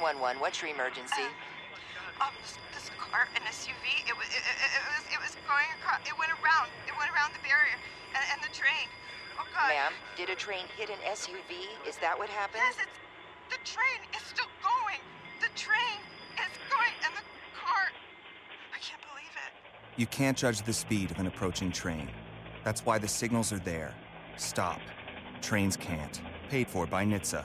911, what's your emergency? This car, an SUV, it was going across, it went around the barrier and the train. Oh, God. Ma'am, did a train hit an SUV? Is that what happened? Yes, the train is still going. The train is going, and the car, I can't believe it. You can't judge the speed of an approaching train. That's why the signals are there. Stop. Trains can't. Paid for by NHTSA.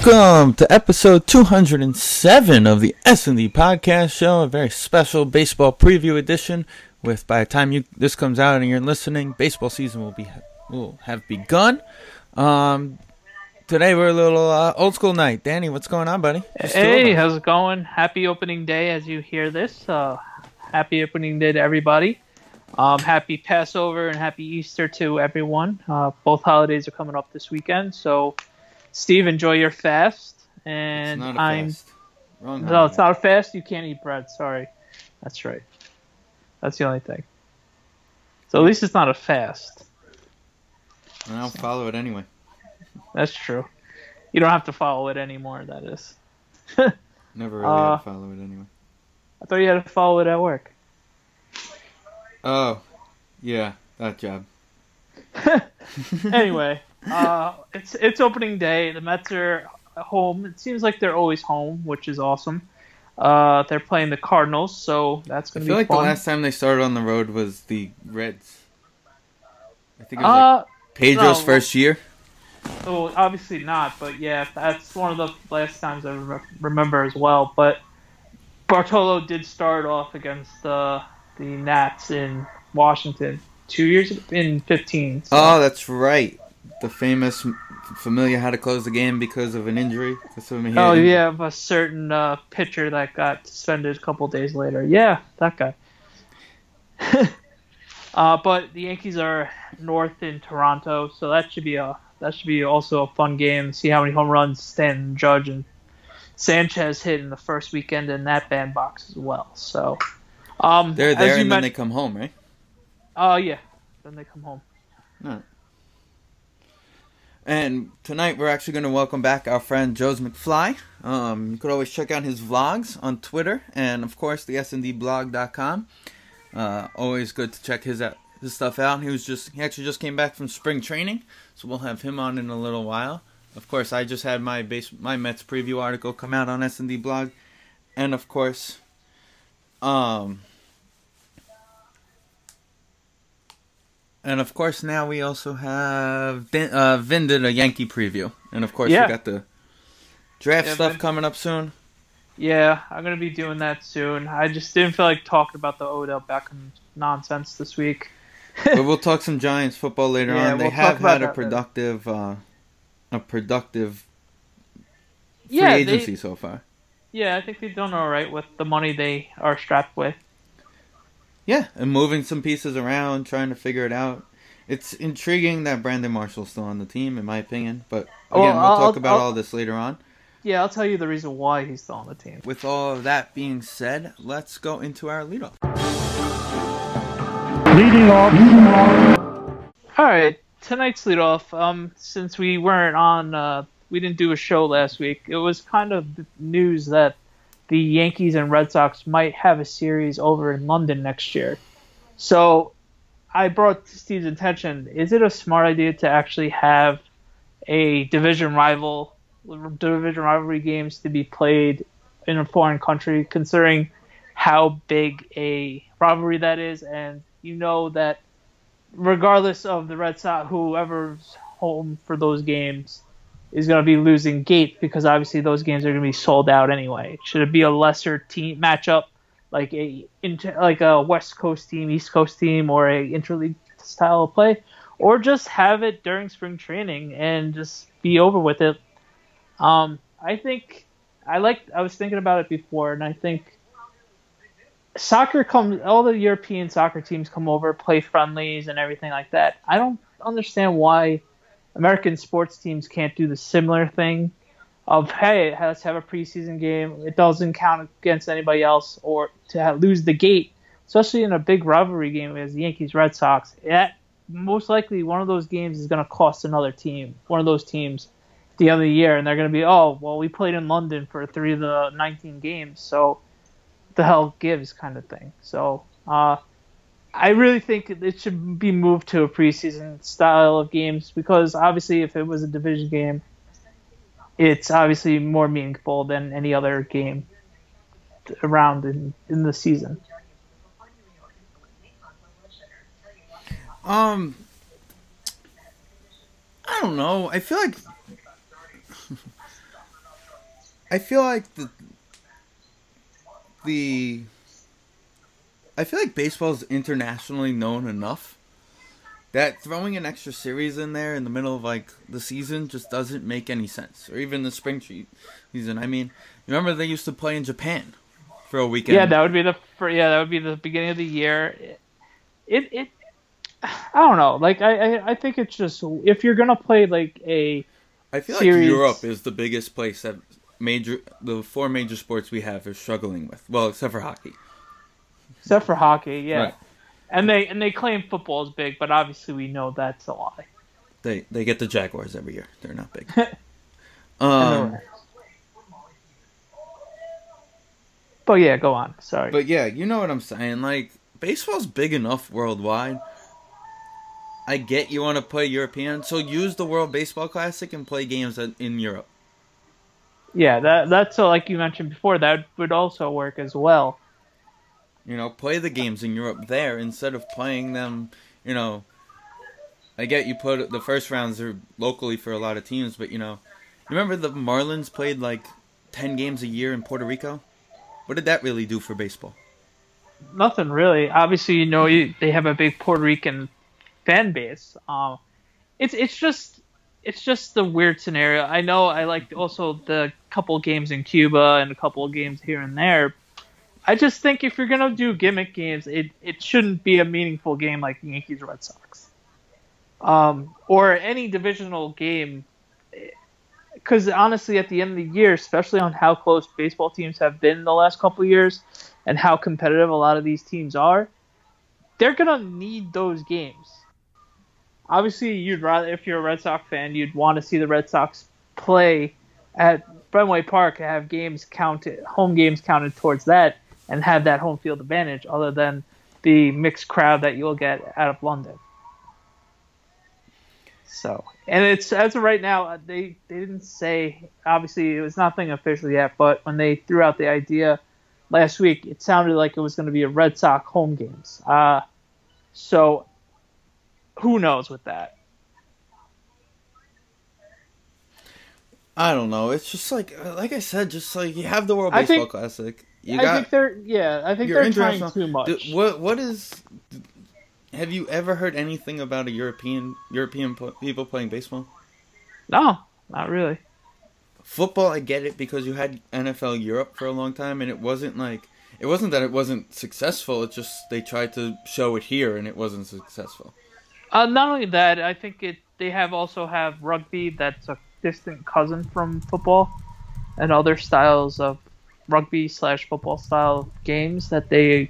Welcome to episode 207 of the S&D Podcast Show, a very special baseball preview edition. With by the time this comes out and you're listening, baseball season will have begun. Today we're a little old school night. Danny, what's going on, buddy? Hey, how's it going? Happy opening day as you hear this. Happy opening day to everybody. Happy Passover and happy Easter to everyone. Both holidays are coming up this weekend, so. Steve, enjoy your fast, and it's not a fast. Wrong no, it's not a fast. You can't eat bread. Sorry, that's right. That's the only thing. So at least it's not a fast. And I'll follow it anyway. That's true. You don't have to follow it anymore. That is. Never really had to follow it anyway. I thought you had to follow it at work. Oh, yeah, that job. Anyway. It's opening day. The Mets are home. It seems like they're always home, which is awesome. They're playing the Cardinals, so that's going to be fun. I feel like the last time they started on the road was the Reds. I think it was like Pedro's first year. Well, obviously not, but yeah, that's one of the last times I remember as well. But Bartolo did start off against the Nats in Washington 2 years in 15. So. Oh, that's right. The famous familiar how to close the game because of an injury. Oh, yeah, a certain pitcher that got suspended a couple days later. Yeah, that guy. But the Yankees are north in Toronto, so that should be also a fun game. See how many home runs Stanton, Judge, and Sanchez hit in the first weekend in that bandbox as well. So they're there and then they come home, right? Oh, yeah, then they come home. All right. And tonight we're actually going to welcome back our friend Joe McFly. You could always check out his vlogs on Twitter and, of course, the sndblog.com. Always good to check his stuff out. He actually just came back from spring training, so we'll have him on in a little while. Of course, I just had my Mets preview article come out on S&D Blog, and of course, now we also have Vin did a Yankee preview. And, of course, we got the draft stuff coming up soon. Yeah, I'm going to be doing that soon. I just didn't feel like talking about the Odell Beckham nonsense this week. But we'll talk some Giants football later on. They have had a productive free agency so far. Yeah, I think they've done all right with the money they are strapped with. Yeah, and moving some pieces around, trying to figure it out. It's intriguing that Brandon Marshall's still on the team, in my opinion. But again, we'll talk about all this later on. Yeah, I'll tell you the reason why he's still on the team. With all of that being said, let's go into our leadoff. Leading off. All right, tonight's leadoff. Since we weren't on, we didn't do a show last week. It was kind of news that the Yankees and Red Sox might have a series over in London next year. So I brought to Steve's attention, is it a smart idea to actually have a division rivalry games to be played in a foreign country, considering how big a rivalry that is? And you know that regardless of the Red Sox, whoever's home for those games is going to be losing gate because obviously those games are going to be sold out anyway. Should it be a lesser team matchup, like a West Coast team, East Coast team, or a interleague style of play, or just have it during spring training and just be over with it. I was thinking about it before, and I think all the European soccer teams come over, play friendlies and everything like that. I don't understand why American sports teams can't do the similar thing of, hey, let's have a preseason game. It doesn't count against anybody else, or to lose the gate, especially in a big rivalry game as the Yankees, Red Sox. That most likely one of those games is going to cost another team, one of those teams, the other year, and they're going to be, oh, well, we played in London for 3 of the 19 games, so the hell gives kind of thing. So I really think it should be moved to a preseason style of games, because obviously if it was a division game, it's obviously more meaningful than any other game around in the season. I don't know. I feel like I feel like baseball is internationally known enough that throwing an extra series in there in the middle of, like, the season just doesn't make any sense. Or even the spring season. I mean, remember they used to play in Japan for a weekend. Yeah, that would be the beginning of the year. It I don't know. Like, I think it's just, if you're gonna play like a series, Europe is the biggest place that the 4 major sports we have are struggling with. Well, except for hockey. Except for hockey, yeah. Right. And they claim football is big, but obviously we know that's a lie. They get the Jaguars every year. They're not big. But yeah, go on. Sorry. But yeah, you know what I'm saying. Like, baseball's big enough worldwide. I get you want to play European, so use the World Baseball Classic and play games in Europe. Yeah, that's like you mentioned before. That would also work as well. You know, play the games in Europe there instead of playing them, you know. I get you put the first rounds are locally for a lot of teams, but, you know, remember the Marlins played like 10 games a year in Puerto Rico? What did that really do for baseball? Nothing really. Obviously, you know, they have a big Puerto Rican fan base. It's just the weird scenario. I know I liked also the couple games in Cuba and a couple of games here and there. I just think if you're going to do gimmick games, it shouldn't be a meaningful game like the Yankees Red Sox. Or any divisional game. Because honestly, at the end of the year, especially on how close baseball teams have been in the last couple of years and how competitive a lot of these teams are, they're going to need those games. Obviously, you'd rather, if you're a Red Sox fan, you'd want to see the Red Sox play at Fenway Park and have games counted, home games counted towards that, and have that home field advantage other than the mixed crowd that you'll get out of London. So, and it's, as of right now, they didn't say, obviously it was nothing official yet, but when they threw out the idea last week, it sounded like it was going to be a Red Sox home games. So who knows with that? I don't know. It's just like I said, just like you have the World Baseball Classic. I think they're trying too much. Have you ever heard anything about a European people playing baseball? No, not really. Football, I get it, because you had NFL Europe for a long time, and it wasn't successful. It's just they tried to show it here, and it wasn't successful. Not only that, I think they also have rugby. That's a distant cousin from football, and other styles of rugby/football style games that they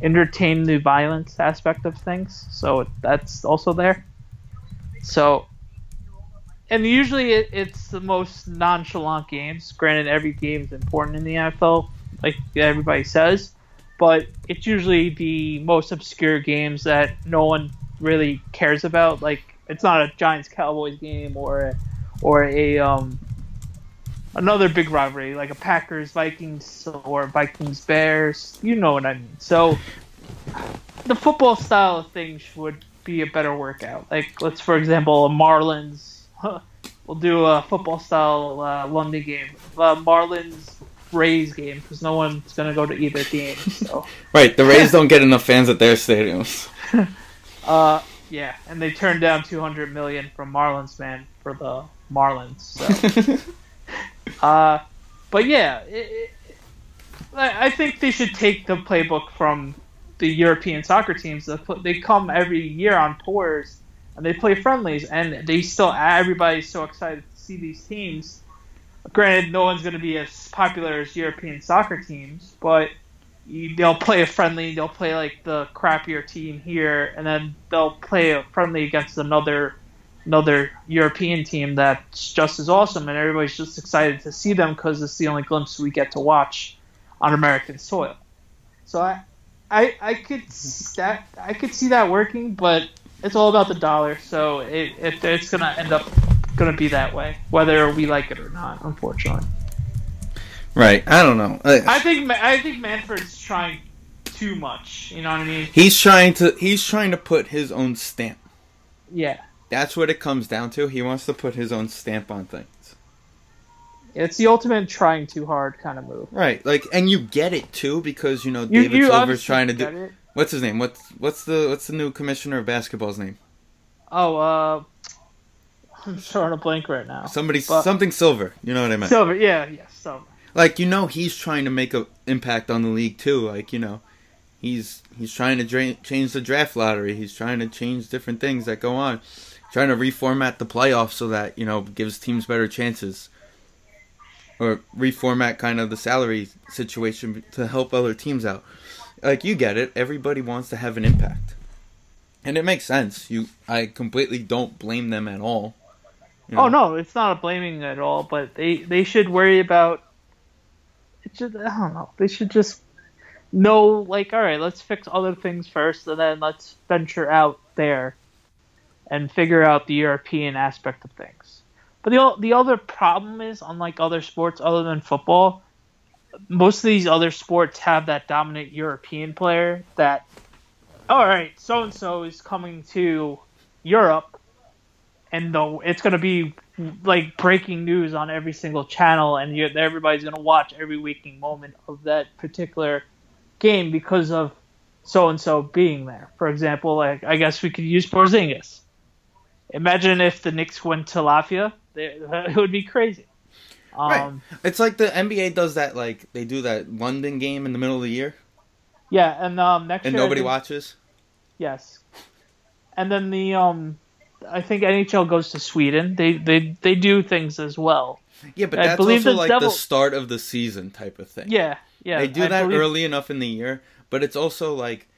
entertain the violence aspect of things, so that's also there. So, and usually it's the most nonchalant games. Granted, every game is important in the NFL, like everybody says, but it's usually the most obscure games that no one really cares about. Like, it's not a Giants-Cowboys game or another big rivalry, like a Packers-Vikings or Vikings-Bears. You know what I mean. So the football style of things would be a better workout. Like, let's, for example, Marlins. We'll do a football-style London game. Marlins-Rays game, because no one's going to go to either game. So. Right, the Rays don't get enough fans at their stadiums. Yeah, and they turned down $200 million from Marlins fan for the Marlins. So. But yeah, I think they should take the playbook from the European soccer teams. They come every year on tours and they play friendlies, and they still everybody's so excited to see these teams. Granted, no one's going to be as popular as European soccer teams, but they'll play a friendly, they'll play like the crappier team here, and then they'll play a friendly against another European team that's just as awesome, and everybody's just excited to see them because it's the only glimpse we get to watch on American soil. So I could see that working, but it's all about the dollar, so it's going to end up going to be that way, whether we like it or not, unfortunately. Right, I don't know. I think Manfred's trying too much. You know what I mean? He's trying to put his own stamp. Yeah, that's what it comes down to. He wants to put his own stamp on things. It's the ultimate trying too hard kind of move. Right, like, and you get it too, because you know David Silver's trying to do. It. What's his name? What's the new commissioner of basketball's name? Oh, I'm drawing a blank right now. Something Silver. You know what I meant? Silver, yeah, Silver. Like, you know, he's trying to make an impact on the league, too. Like, you know, he's trying to change the draft lottery. He's trying to change different things that go on. Trying to reformat the playoffs so that, you know, gives teams better chances. Or reformat kind of the salary situation to help other teams out. Like, you get it. Everybody wants to have an impact. And it makes sense. I completely don't blame them at all. You know? Oh, no, it's not a blaming at all. But they should worry about... I don't know. They should just know, like, all right, let's fix other things first, and then let's venture out there and figure out the European aspect of things. But the other problem is, unlike other sports other than football, most of these other sports have that dominant European player that, all right, so-and-so is coming to Europe, and it's going to be like breaking news on every single channel, and everybody's going to watch every waking moment of that particular game because of so-and-so being there. For example, like, I guess we could use Porzingis. Imagine if the Knicks went to Latvia. It would be crazy. Right. It's like the NBA does that, like, they do that London game in the middle of the year. Yeah, and next year... And nobody watches? Yes. And then the... I think NHL goes to Sweden. They do things as well. Yeah, but that's also like the start of the season type of thing. Yeah. They do that early enough in the year, but it's also like,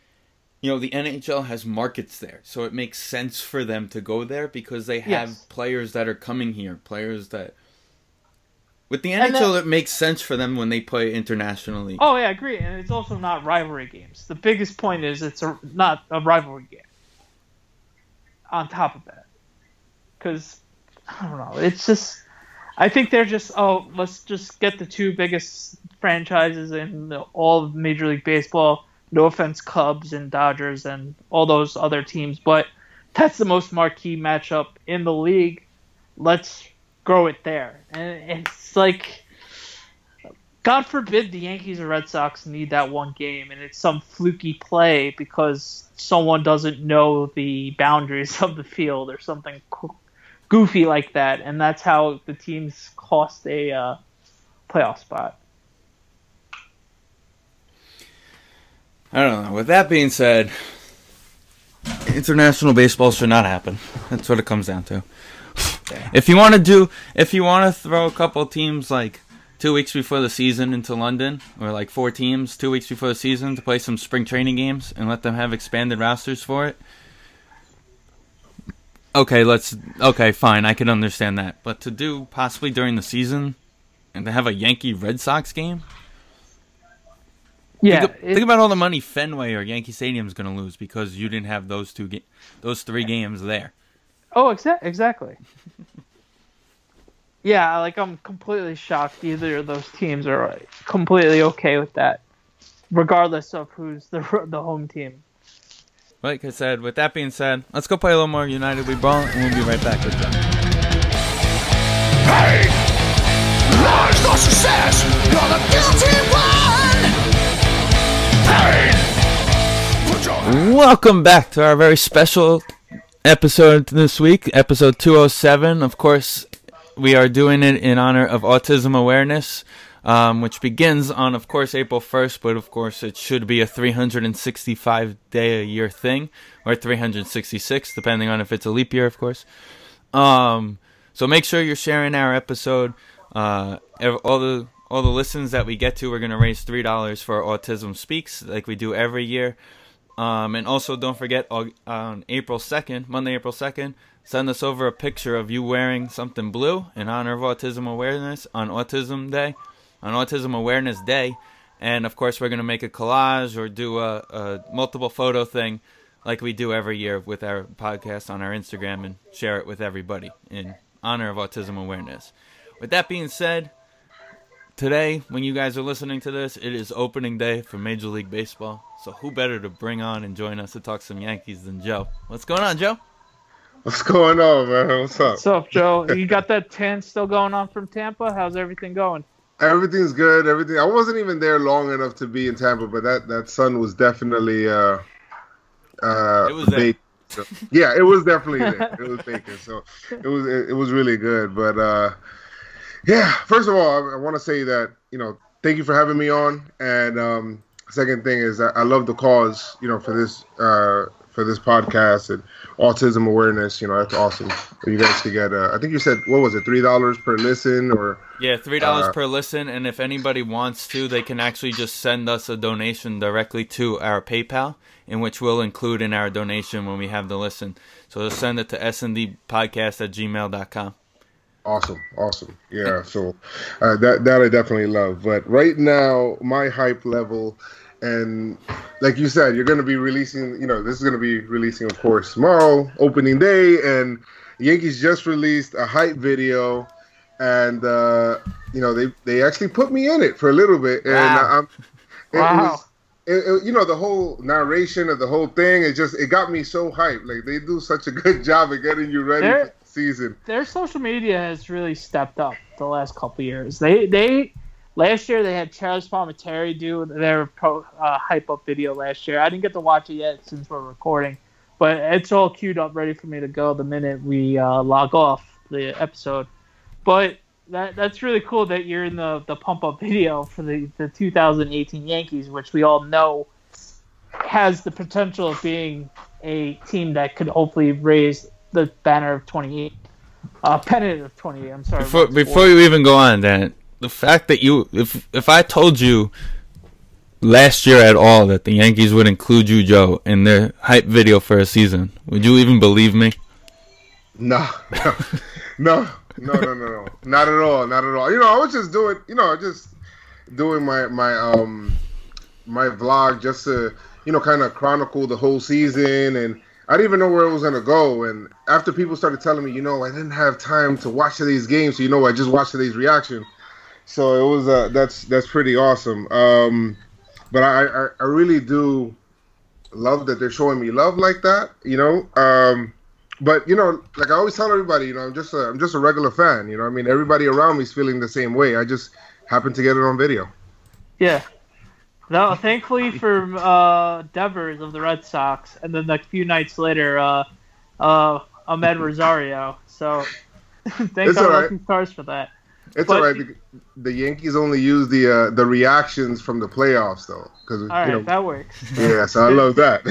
you know, the NHL has markets there, so it makes sense for them to go there because they have players that are coming here, players that... With the NHL, it makes sense for them when they play internationally. Oh, yeah, I agree. And it's also not rivalry games. The biggest point is it's not a rivalry game. On top of that, because I don't know, it's just I think they're just let's just get the two biggest franchises in all of Major League Baseball. No offense, Cubs and Dodgers and all those other teams, but that's the most marquee matchup in the league. Let's grow it there, and it's like, God forbid the Yankees or Red Sox need that one game, and it's some fluky play because someone doesn't know the boundaries of the field or something goofy like that, and that's how the teams cost a playoff spot. I don't know. With that being said, international baseball should not happen. That's what it comes down to. Yeah. If you want to throw a couple teams like 2 weeks before the season into London, or like 4 teams 2 weeks before the season to play some spring training games and let them have expanded rosters for it. Okay, fine, I can understand that. But to do possibly during the season and to have a Yankee Red Sox game? Yeah. Think about all the money Fenway or Yankee Stadium is going to lose because you didn't have those three games there. Oh, exactly. Yeah, like, I'm completely shocked either of those teams are completely okay with that, regardless of who's the home team. Like I said, with that being said, let's go play a little more United We Brawl, and we'll be right back with them. Hey! Large no success! You're the guilty one! Hey! Welcome back to our very special episode this week, episode 207. Of course, we are doing it in honor of Autism Awareness, which begins on, of course, April 1st, but of course it should be a 365-day-a-year thing, or 366, depending on if it's a leap year, of course. So make sure you're sharing our episode. All the listens that we get to, we're going to raise $3 for Autism Speaks, like we do every year. And also, don't forget, on April 2nd, Monday, April 2nd, send us over a picture of you wearing something blue in honor of Autism Awareness on Autism Day, on Autism Awareness Day. And, of course, we're going to make a collage or do a multiple photo thing like we do every year with our podcast on our Instagram and share it with everybody in honor of Autism Awareness. With that being said, today, when you guys are listening to this, it is opening day for Major League Baseball. So who better to bring on and join us to talk some Yankees than Joe? What's going on, Joe? What's going on, man? What's up? What's up, Joe? You got that tan still going on from Tampa? How's everything going? Everything's good. I wasn't even there long enough to be in Tampa, but that sun was definitely it was big. Yeah, it was definitely there. It was baking. So it was really good, but yeah, first of all, I want to say that, you know, thank you for having me on. And second thing is I love the cause, you know, for this podcast and autism awareness. You know, that's awesome. You guys could get, I think you said, what was it, $3 per listen? Or yeah, $3 per listen. And if anybody wants to, they can actually just send us a donation directly to our PayPal, in which we'll include in our donation when we have the listen. So just send it to sndpodcast@gmail.com. Awesome. Yeah, so that I definitely love. But right now, my hype level, and like you said, you're going to be releasing, you know, this is going to be releasing, of course, tomorrow, opening day, and the Yankees just released a hype video, and, you know, they actually put me in it for a little bit. And It, you know, the whole narration of the whole thing, it got me so hyped. Like, they do such a good job of getting you ready for the season. Their social media has really stepped up the last couple of years. They last year they had Charles Palminteri do their hype up video last year. I didn't get to watch it yet since we're recording, but it's all queued up, ready for me to go the minute we log off the episode. But That's really cool that you're in the pump-up video for the 2018 Yankees, which we all know has the potential of being a team that could hopefully raise the banner of 28, pennant of 28, I'm sorry. Before you even go on, Dan, the fact that you, if I told you last year at all that the Yankees would include you, Joe, in their hype video for a season, would you even believe me? No. No. Not at all. You know, I was just doing, you know, my vlog just to, you know, kind of chronicle the whole season, and I didn't even know where it was gonna go. And after people started telling me, you know, I didn't have time to watch today's game, so you know, I just watched today's reaction. So it was that's pretty awesome. But I really do love that they're showing me love like that, you know. But, you know, like I always tell everybody, you know, I'm just a regular fan. You know what I mean? Everybody around me is feeling the same way. I just happen to get it on video. Yeah. No, thankfully for Devers of the Red Sox, and then a few nights later, Ahmed Rosario. So thank our lucky stars for that. It's all right. The Yankees only use the reactions from the playoffs, though. All right, that works. Yeah, so I love that.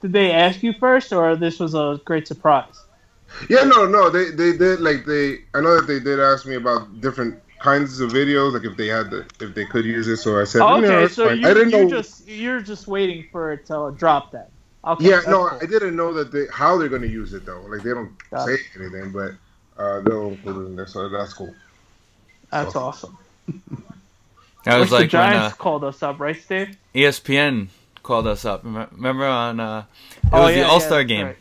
Did they ask you first, or this was a great surprise? Yeah, no, they did. Like I know that they did ask me about different kinds of videos, like if they could use it. So I said, you're just waiting for it to drop that. Okay, yeah, no, cool. I didn't know that how they're going to use it though. Like they don't say anything, but they'll put it in there. So that's cool. That's awesome. I was like, the Giants called us up, right, Steve? ESPN. Called us up. Remember on the All-Star game. Right.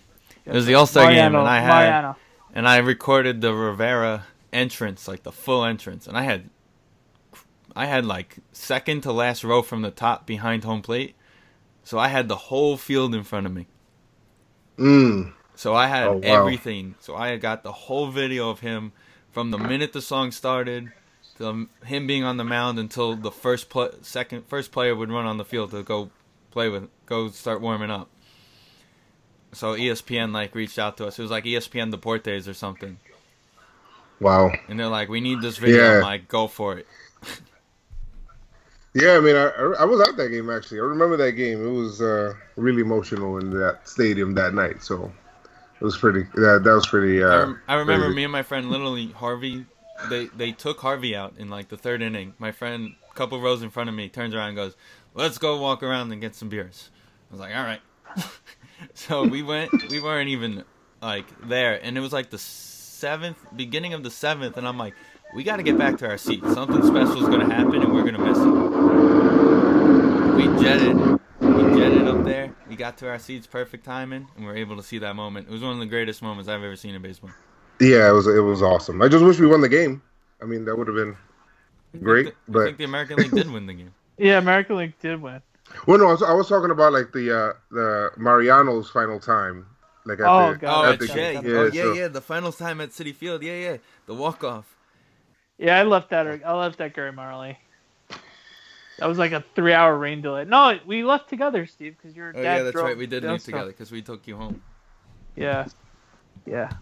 It was the All-Star game, and I recorded the Rivera entrance, like the full entrance, and I had like second to last row from the top behind home plate, so I had the whole field in front of me. So I had everything. So I got the whole video of him from the minute the song started. To him being on the mound until the first player would run on the field to go start warming up. So ESPN like reached out to us. It was like ESPN Deportes or something. Wow. And they're like, we need this video. Yeah. I'm like, go for it. Yeah, I mean, I was at that game, actually. I remember that game. It was really emotional in that stadium that night. So it was pretty, that was pretty I remember crazy. Me and my friend, literally, Harvey, they took Harvey out in like the third inning. My friend, a couple rows in front of me, turns around and goes, let's go walk around and get some beers. I was like, all right. So we went, we weren't even like there. And it was like the beginning of the 7th, and I'm like, we got to get back to our seat. Something special is going to happen, and we're going to miss it. We jetted up there. We got to our seats, perfect timing, and we were able to see that moment. It was one of the greatest moments I've ever seen in baseball. Yeah, it was awesome. I just wish we won the game. I mean, that would have been great. I think the American League did win the game. Yeah, American League did win. Well, no, I was talking about like the Mariano's final time. Like at the final time at Citi Field. Yeah, the walk-off. Yeah, I left that Gary Marley. That was like a 3-hour rain delay. No, we left together, Steve, because your dad. Oh yeah, that's right. We did leave together because we took you home. Yeah. It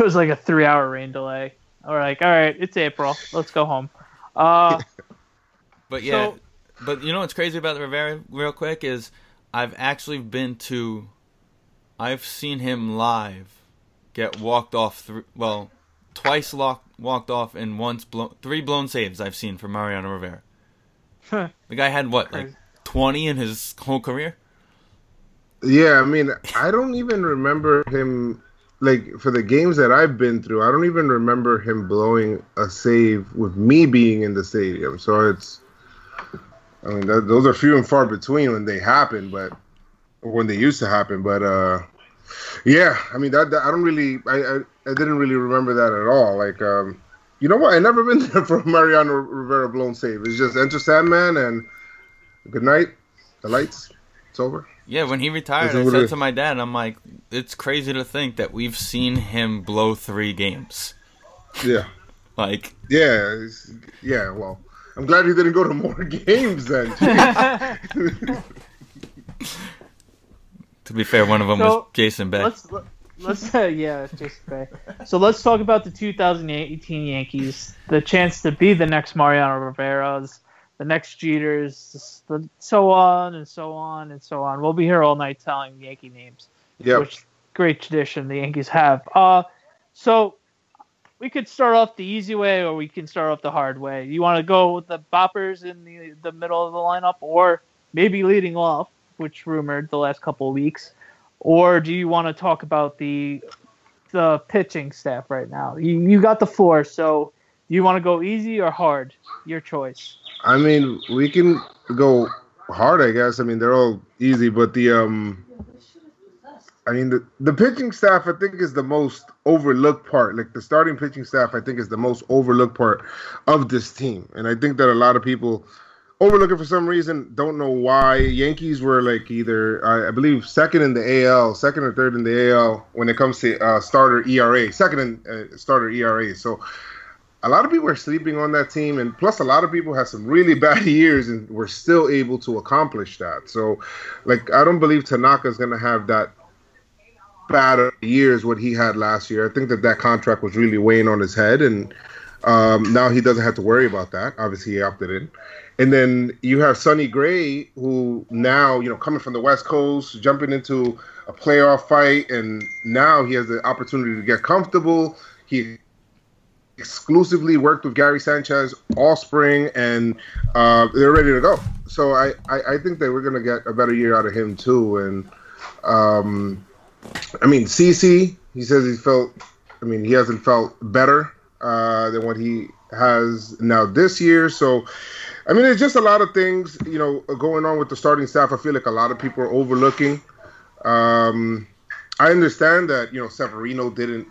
was like a 3-hour rain delay. All right, it's April. Let's go home. But yeah, but you know what's crazy about the Rivera? Real quick is I've seen him live get walked off. Twice walked off and once three blown saves I've seen from Mariano Rivera. Huh. The guy had what, like 20 in his whole career? Yeah, I mean, I don't even remember him, like, for the games that I've been through, I don't even remember him blowing a save with me being in the stadium. So those are few and far between when they happen, when they used to happen, yeah, I mean, that I don't really, I didn't really remember that at all. Like, you know what? I never been there for Mariano Rivera blown save. It's just Enter Sandman and good night, the lights, it's over. Yeah, when he retired, I said to my dad, I'm like, it's crazy to think that we've seen him blow 3 games. Yeah. Like. Yeah, well, I'm glad he didn't go to more games then. To be fair, one of them was Jason Bay. Let's Jason Bay. So let's talk about the 2018 Yankees, the chance to be the next Mariano Rivera's, the next Jeters, so on and so on and so on. We'll be here all night telling Yankee names, which great tradition the Yankees have. So we could start off the easy way, or we can start off the hard way. You want to go with the boppers in the middle of the lineup, or maybe leading off, which rumored the last couple of weeks, or do you want to talk about the pitching staff right now? You got the floor, so do you want to go easy or hard? Your choice. I mean, we can go hard, I guess. I mean, they're all easy, but the pitching staff, I think, is the most overlooked part. Like, the starting pitching staff, I think, is the most overlooked part of this team, and I think that a lot of people overlooking for some reason, don't know why. Yankees were like either, I believe, second or third in the AL when it comes to starter ERA, second in starter ERA. So a lot of people are sleeping on that team, and plus a lot of people had some really bad years and were still able to accomplish that. So, like, I don't believe Tanaka's going to have that bad of years what he had last year. I think that contract was really weighing on his head, and now he doesn't have to worry about that. Obviously, he opted in. And then you have Sonny Gray, who now, coming from the West Coast, jumping into a playoff fight, and now he has the opportunity to get comfortable. He exclusively worked with Gary Sanchez all spring, and they're ready to go. So I think that we're going to get a better year out of him, too. And, CeCe, he says he hasn't felt better than what he has now this year. So, I mean, it's just a lot of things, going on with the starting staff. I feel like a lot of people are overlooking. I understand that, Severino didn't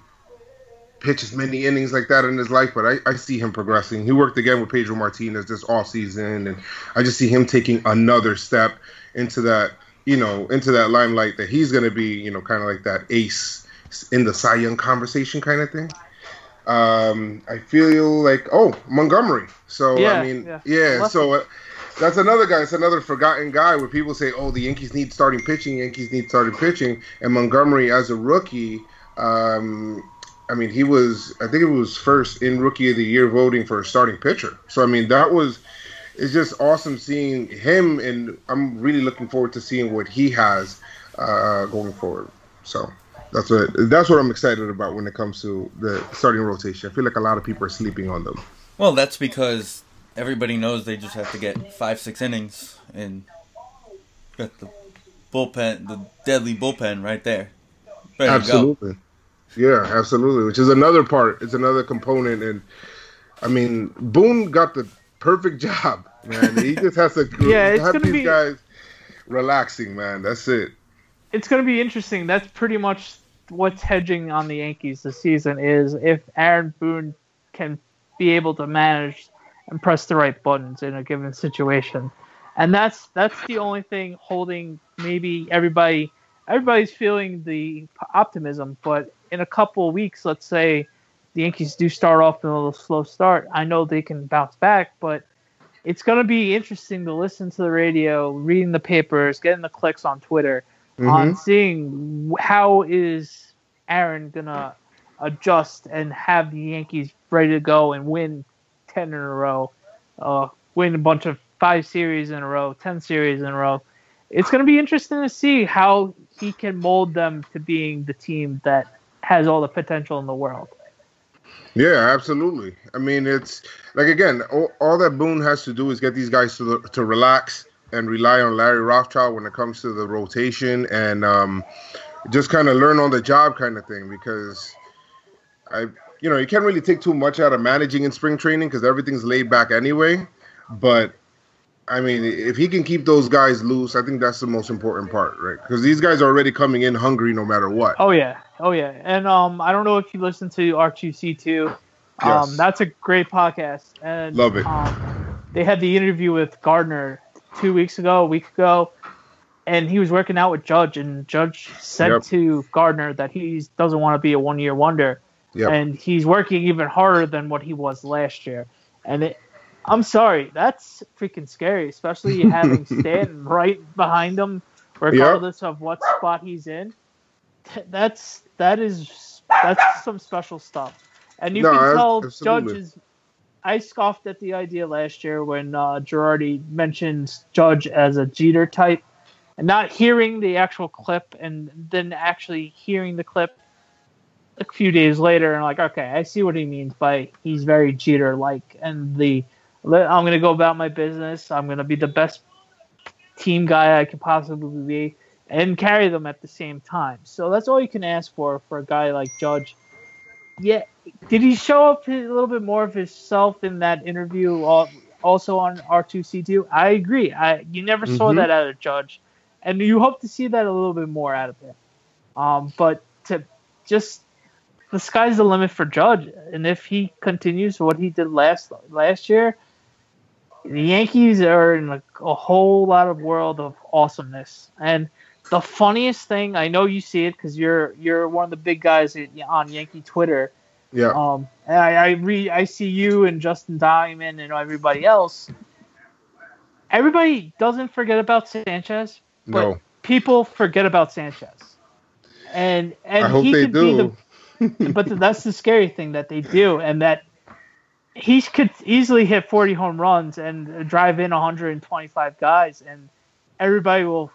pitch as many innings like that in his life, but I see him progressing. He worked again with Pedro Martinez this offseason, and I just see him taking another step into that limelight that he's going to be, kind of like that ace in the Cy Young conversation kind of thing. I feel like Montgomery. So yeah, I mean, yeah. So That's another guy. It's another forgotten guy where people say, oh, the Yankees need starting pitching. And Montgomery, as a rookie, I mean, he was, I think it was first in Rookie of the Year voting for a starting pitcher. So, I mean, that was, it's just awesome seeing him, and I'm really looking forward to seeing what he has going forward. So that's what I'm excited about when it comes to the starting rotation. I feel like a lot of people are sleeping on them. Well, that's because everybody knows they just have to get 5-6 innings, and got the bullpen, the deadly bullpen right there. Ready absolutely. To go. Yeah, absolutely, which is another part. It's another component. And, I mean, Boone got the perfect job, man. He just has to have these guys relaxing, man. That's it. It's going to be interesting. That's pretty much what's hedging on the Yankees this season is if Aaron Boone can be able to manage and press the right buttons in a given situation. And that's the only thing holding maybe everybody's feeling the optimism. But in a couple of weeks, let's say the Yankees do start off in a little slow start, I know they can bounce back, but it's going to be interesting to listen to the radio, reading the papers, getting the clicks on Twitter, on seeing how is Aaron going to adjust and have the Yankees ready to go and win 10 in a row, win a bunch of 5 series in a row, 10 series in a row. It's going to be interesting to see how he can mold them to being the team that has all the potential in the world. Yeah, absolutely. I mean, it's like, again, all that Boone has to do is get these guys to relax and rely on Larry Rothschild when it comes to the rotation and just kind of learn on the job kind of thing, because you can't really take too much out of managing in spring training because everything's laid back anyway. But, I mean, if he can keep those guys loose, I think that's the most important part, right? Because these guys are already coming in hungry no matter what. Oh, yeah. And I don't know if you listen to R2C2. Yes. That's a great podcast. And, love it. They had the interview with Gardner a week ago, and he was working out with Judge. And Judge said to Gardner that he doesn't want to be a one-year wonder. Yep. And he's working even harder than what he was last year. And I'm sorry, that's freaking scary, especially having Stanton right behind him, regardless of what spot he's in. That's some special stuff. And you can tell absolutely. Judge is. I scoffed at the idea last year when Girardi mentions Judge as a Jeter type, and not hearing the actual clip and then actually hearing the clip a few days later, and like, okay, I see what he means by he's very Jeter-like, and I'm going to go about my business, I'm going to be the best team guy I could possibly be, and carry them at the same time. So that's all you can ask for a guy like Judge. Yeah, did he show up a little bit more of himself in that interview also on R2C2? I agree. You never saw that out of Judge, and you hope to see that a little bit more out of him. But to just... the sky's the limit for Judge, and if he continues what he did last year, the Yankees are in a whole lot of world of awesomeness. And the funniest thing, I know you see it because you're one of the big guys on Yankee Twitter. Yeah. And I see you and Justin Diamond and everybody else. Everybody doesn't forget about Sanchez, but people forget about Sanchez. And I hope he could be the but that's the scary thing that they do, and that he could easily hit 40 home runs and drive in 125 guys, and everybody will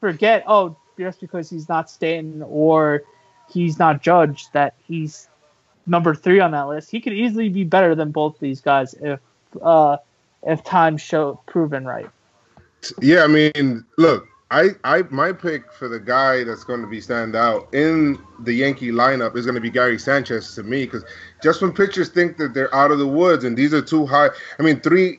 forget, oh, just because he's not Stanton or he's not Judge, that he's number 3 on that list. He could easily be better than both these guys if time show proven right. Yeah, I mean, look. My pick for the guy that's going to be stand out in the Yankee lineup is going to be Gary Sanchez to me, because just when pitchers think that they're out of the woods and these are three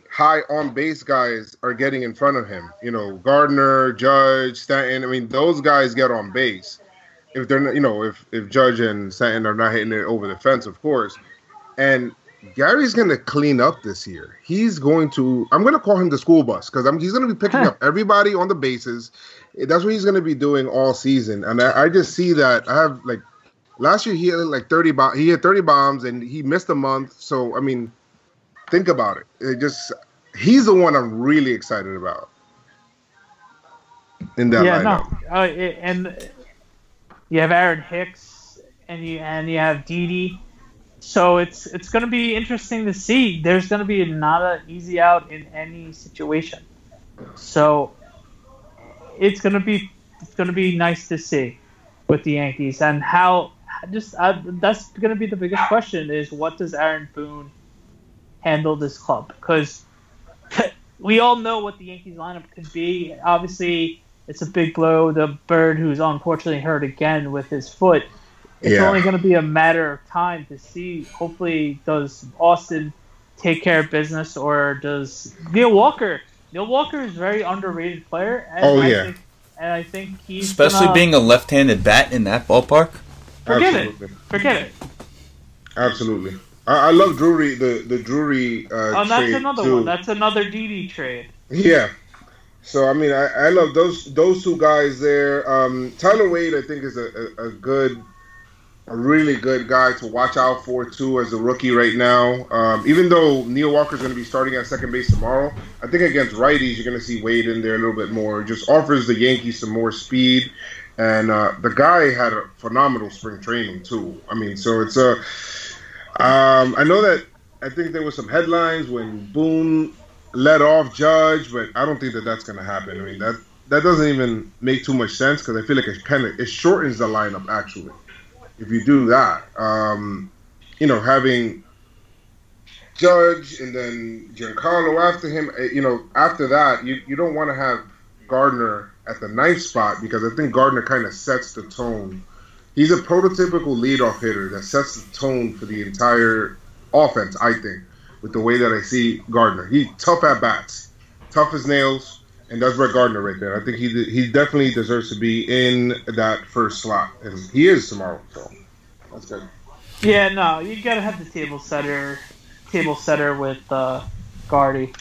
high on base guys are getting in front of him. You know, Gardner, Judge, Stanton. I mean, those guys get on base if they're not, if Judge and Stanton are not hitting it over the fence, of course. And Gary's going to clean up this year. I'm going to call him the school bus, because he's going to be picking up everybody on the bases. That's what he's going to be doing all season. And I just see that. Last year he had 30 bombs and he missed a month. So, I mean, think about it. It just he's the one I'm really excited about in that lineup. No. And you have Aaron Hicks, and you have Didi. So it's going to be interesting to see. There's going to be not an easy out in any situation. So it's going to be nice to see with the Yankees, and how that's going to be the biggest question is, what does Aaron Boone handle this club? Because we all know what the Yankees lineup could be. Obviously, it's a big blow. The Bird, who's unfortunately hurt again with his foot, it's only going to be a matter of time to see. Hopefully, does Austin take care of business, or does Neil Walker? Neil Walker is a very underrated player. And I think he's especially being a left-handed bat in that ballpark. Forget it. Absolutely. I love Drury. The Drury trade. That's another one. That's another DD trade. Yeah. So I mean, I love those two guys there. Tyler Wade, I think, is a really good guy to watch out for too as a rookie right now. Even though Neil Walker's going to be starting at second base tomorrow, I think against righties you're going to see Wade in there a little bit more. Just offers the Yankees some more speed. And the guy had a phenomenal spring training too. I mean, so it's a. I know that I think there was some headlines when Boone let off Judge, but I don't think that's going to happen. I mean, that doesn't even make too much sense, because I feel like it shortens the lineup actually. If you do that, having Judge and then Giancarlo after him, after that, you don't want to have Gardner at the ninth spot, because I think Gardner kind of sets the tone. He's a prototypical leadoff hitter that sets the tone for the entire offense, I think, with the way that I see Gardner. He's tough at bats, tough as nails, and that's Brett Gardner right there. I think he definitely deserves to be in that first slot, and he is tomorrow, so that's good. Yeah, no, you got to have the table setter with Gardy.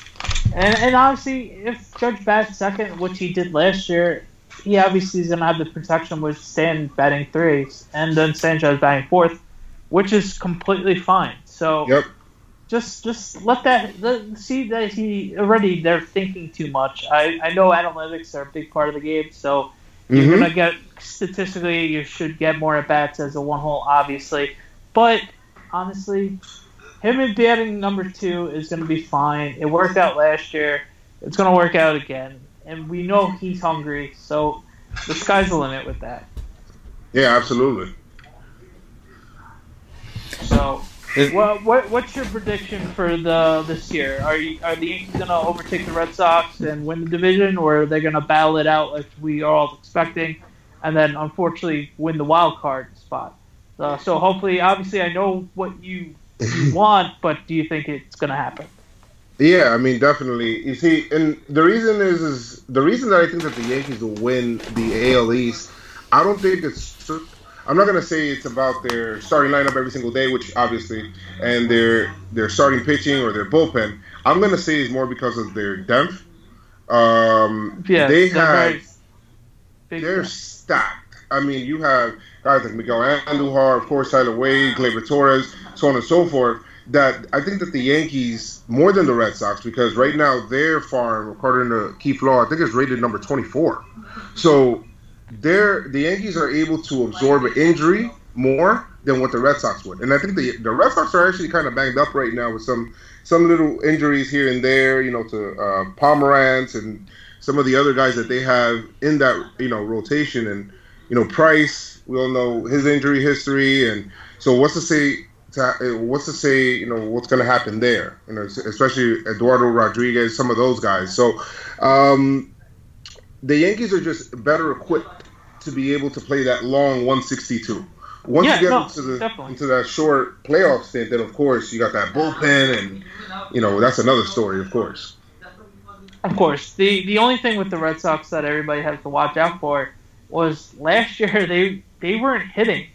And obviously, if Judge bats second, which he did last year, he obviously is going to have the protection with Stanton batting three and then Sanchez batting fourth, which is completely fine. So just see that they're thinking too much. I know analytics are a big part of the game, so you're going to get, statistically, you should get more at-bats as a one-hole, obviously. But honestly, him in batting number two is going to be fine. It worked out last year. It's going to work out again. And we know he's hungry, so the sky's the limit with that. Yeah, absolutely. So, what's your prediction for this year? Are the Yankees going to overtake the Red Sox and win the division, or are they going to battle it out like we are all expecting, and then unfortunately win the wild card spot? So hopefully, obviously, I know what you want, but do you think it's going to happen? Yeah, I mean, definitely. You see, and the reason that I think that the Yankees will win the AL East, I don't think it's. I'm not going to say it's about their starting lineup every single day, which obviously, and their starting pitching or their bullpen. I'm going to say it's more because of their depth. They have. They're stacked. I mean, you have guys like Miguel Andujar, of course, Tyler Wade, Gleyber Torres, so on and so forth. That I think that the Yankees, more than the Red Sox, because right now their farm, according to Keith Law, I think it's rated number 24. So the Yankees are able to absorb an injury more than what the Red Sox would. And I think the Red Sox are actually kind of banged up right now with some little injuries here and there, to Pomerantz and some of the other guys that they have in that, rotation. And, Price, we all know his injury history. And so what's to say, what's going to happen there, especially Eduardo Rodriguez, some of those guys. So the Yankees are just better equipped to be able to play that long 162. Once you get into that short playoff stint, then, of course, you got that bullpen, and, that's another story, of course. Of course. The only thing with the Red Sox that everybody has to watch out for was last year they weren't hitting.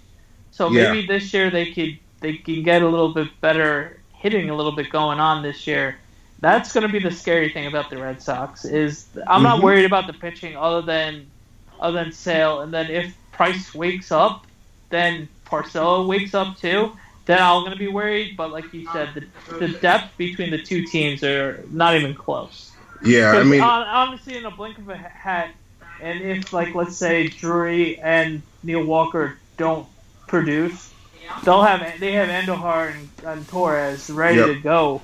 So maybe this year they can get a little bit better hitting, a little bit going on this year. That's going to be the scary thing about the Red Sox is I'm not worried about the pitching other than Sale. And then if Price wakes up, then Parcello wakes up too. then I'm going to be worried. But like you said, the depth between the two teams are not even close. Yeah, I mean, obviously in a blink of a hat, and if, like, let's say Drury and Neil Walker don't produce, they have Andujar and Torres ready to go.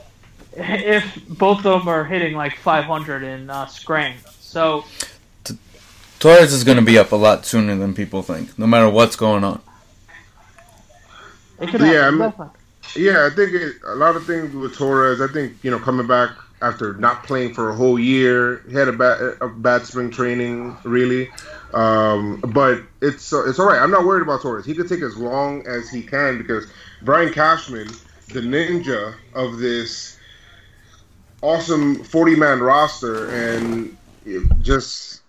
If both of them are hitting like 500 in Scranton, so Torres is going to be up a lot sooner than people think, no matter what's going on. I think a lot of things with Torres. I think, you know, coming back after not playing for a whole year, he had a bad spring training, really. But it's all right. I'm not worried about Torres. He could take as long as he can because Brian Cashman, the ninja of this awesome 40-man roster and just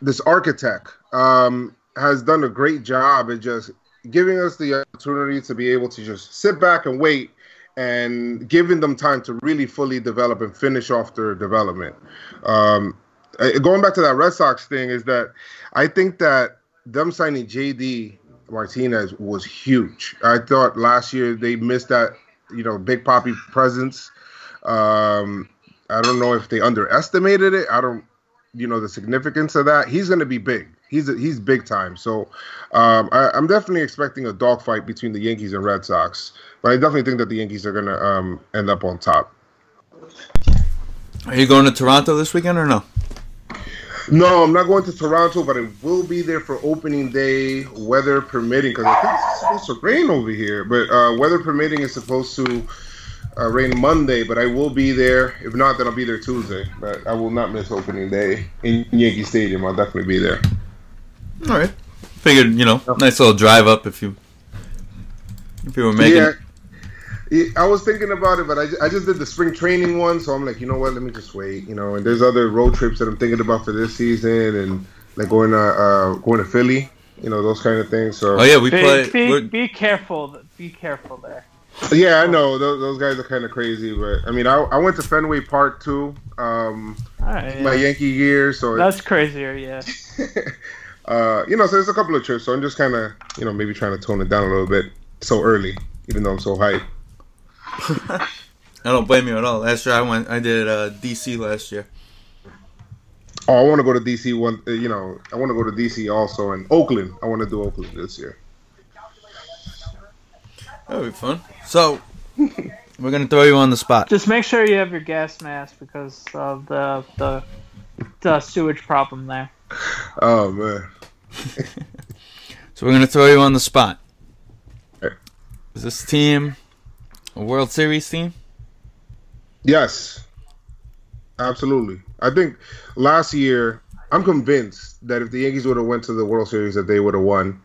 this architect, has done a great job at just giving us the opportunity to be able to just sit back and wait and giving them time to really fully develop and finish off their development. Going back to that Red Sox thing is that I think that them signing J.D. Martinez was huge. I thought last year they missed that, you know, Big Papi presence. I don't know if they underestimated it. I don't, you know, the significance of that. He's going to be big. He's big time. So I'm definitely expecting a dogfight between the Yankees and Red Sox. But I definitely think that the Yankees are going to end up on top. Are you going to Toronto this weekend or no? No, I'm not going to Toronto, but I will be there for opening day, weather permitting. Because I think it's supposed to rain over here. But weather permitting is supposed to rain Monday, but I will be there. If not, then I'll be there Tuesday. But I will not miss opening day in Yankee Stadium. I'll definitely be there. All right. Figured, you know, nice little drive up if you were making it. Yeah, I was thinking about it, but I just did the spring training one, so I'm like, you know what, let me just wait, you know. And there's other road trips that I'm thinking about for this season and like going to Philly, you know, those kind of things. So Be careful there. Yeah, I know. Those guys are kind of crazy, but, I mean, I went to Fenway Park, too, my Yankee year. So that's crazier, yeah. You know, so there's a couple of trips, so I'm just kind of, you know, maybe trying to tone it down a little bit so early, even though I'm so hyped. I don't blame you at all. Last year I did D.C. last year. Oh, I want to go to D.C. I want to go to D.C. also, and Oakland. I want to do Oakland this year. That'll be fun. So, we're going to throw you on the spot. Just make sure you have your gas mask because of the sewage problem there. Oh, man. So, we're going to throw you on the spot. Is this team a World Series team? Yes. Absolutely. I think last year, I'm convinced that if the Yankees would have went to the World Series that they would have won.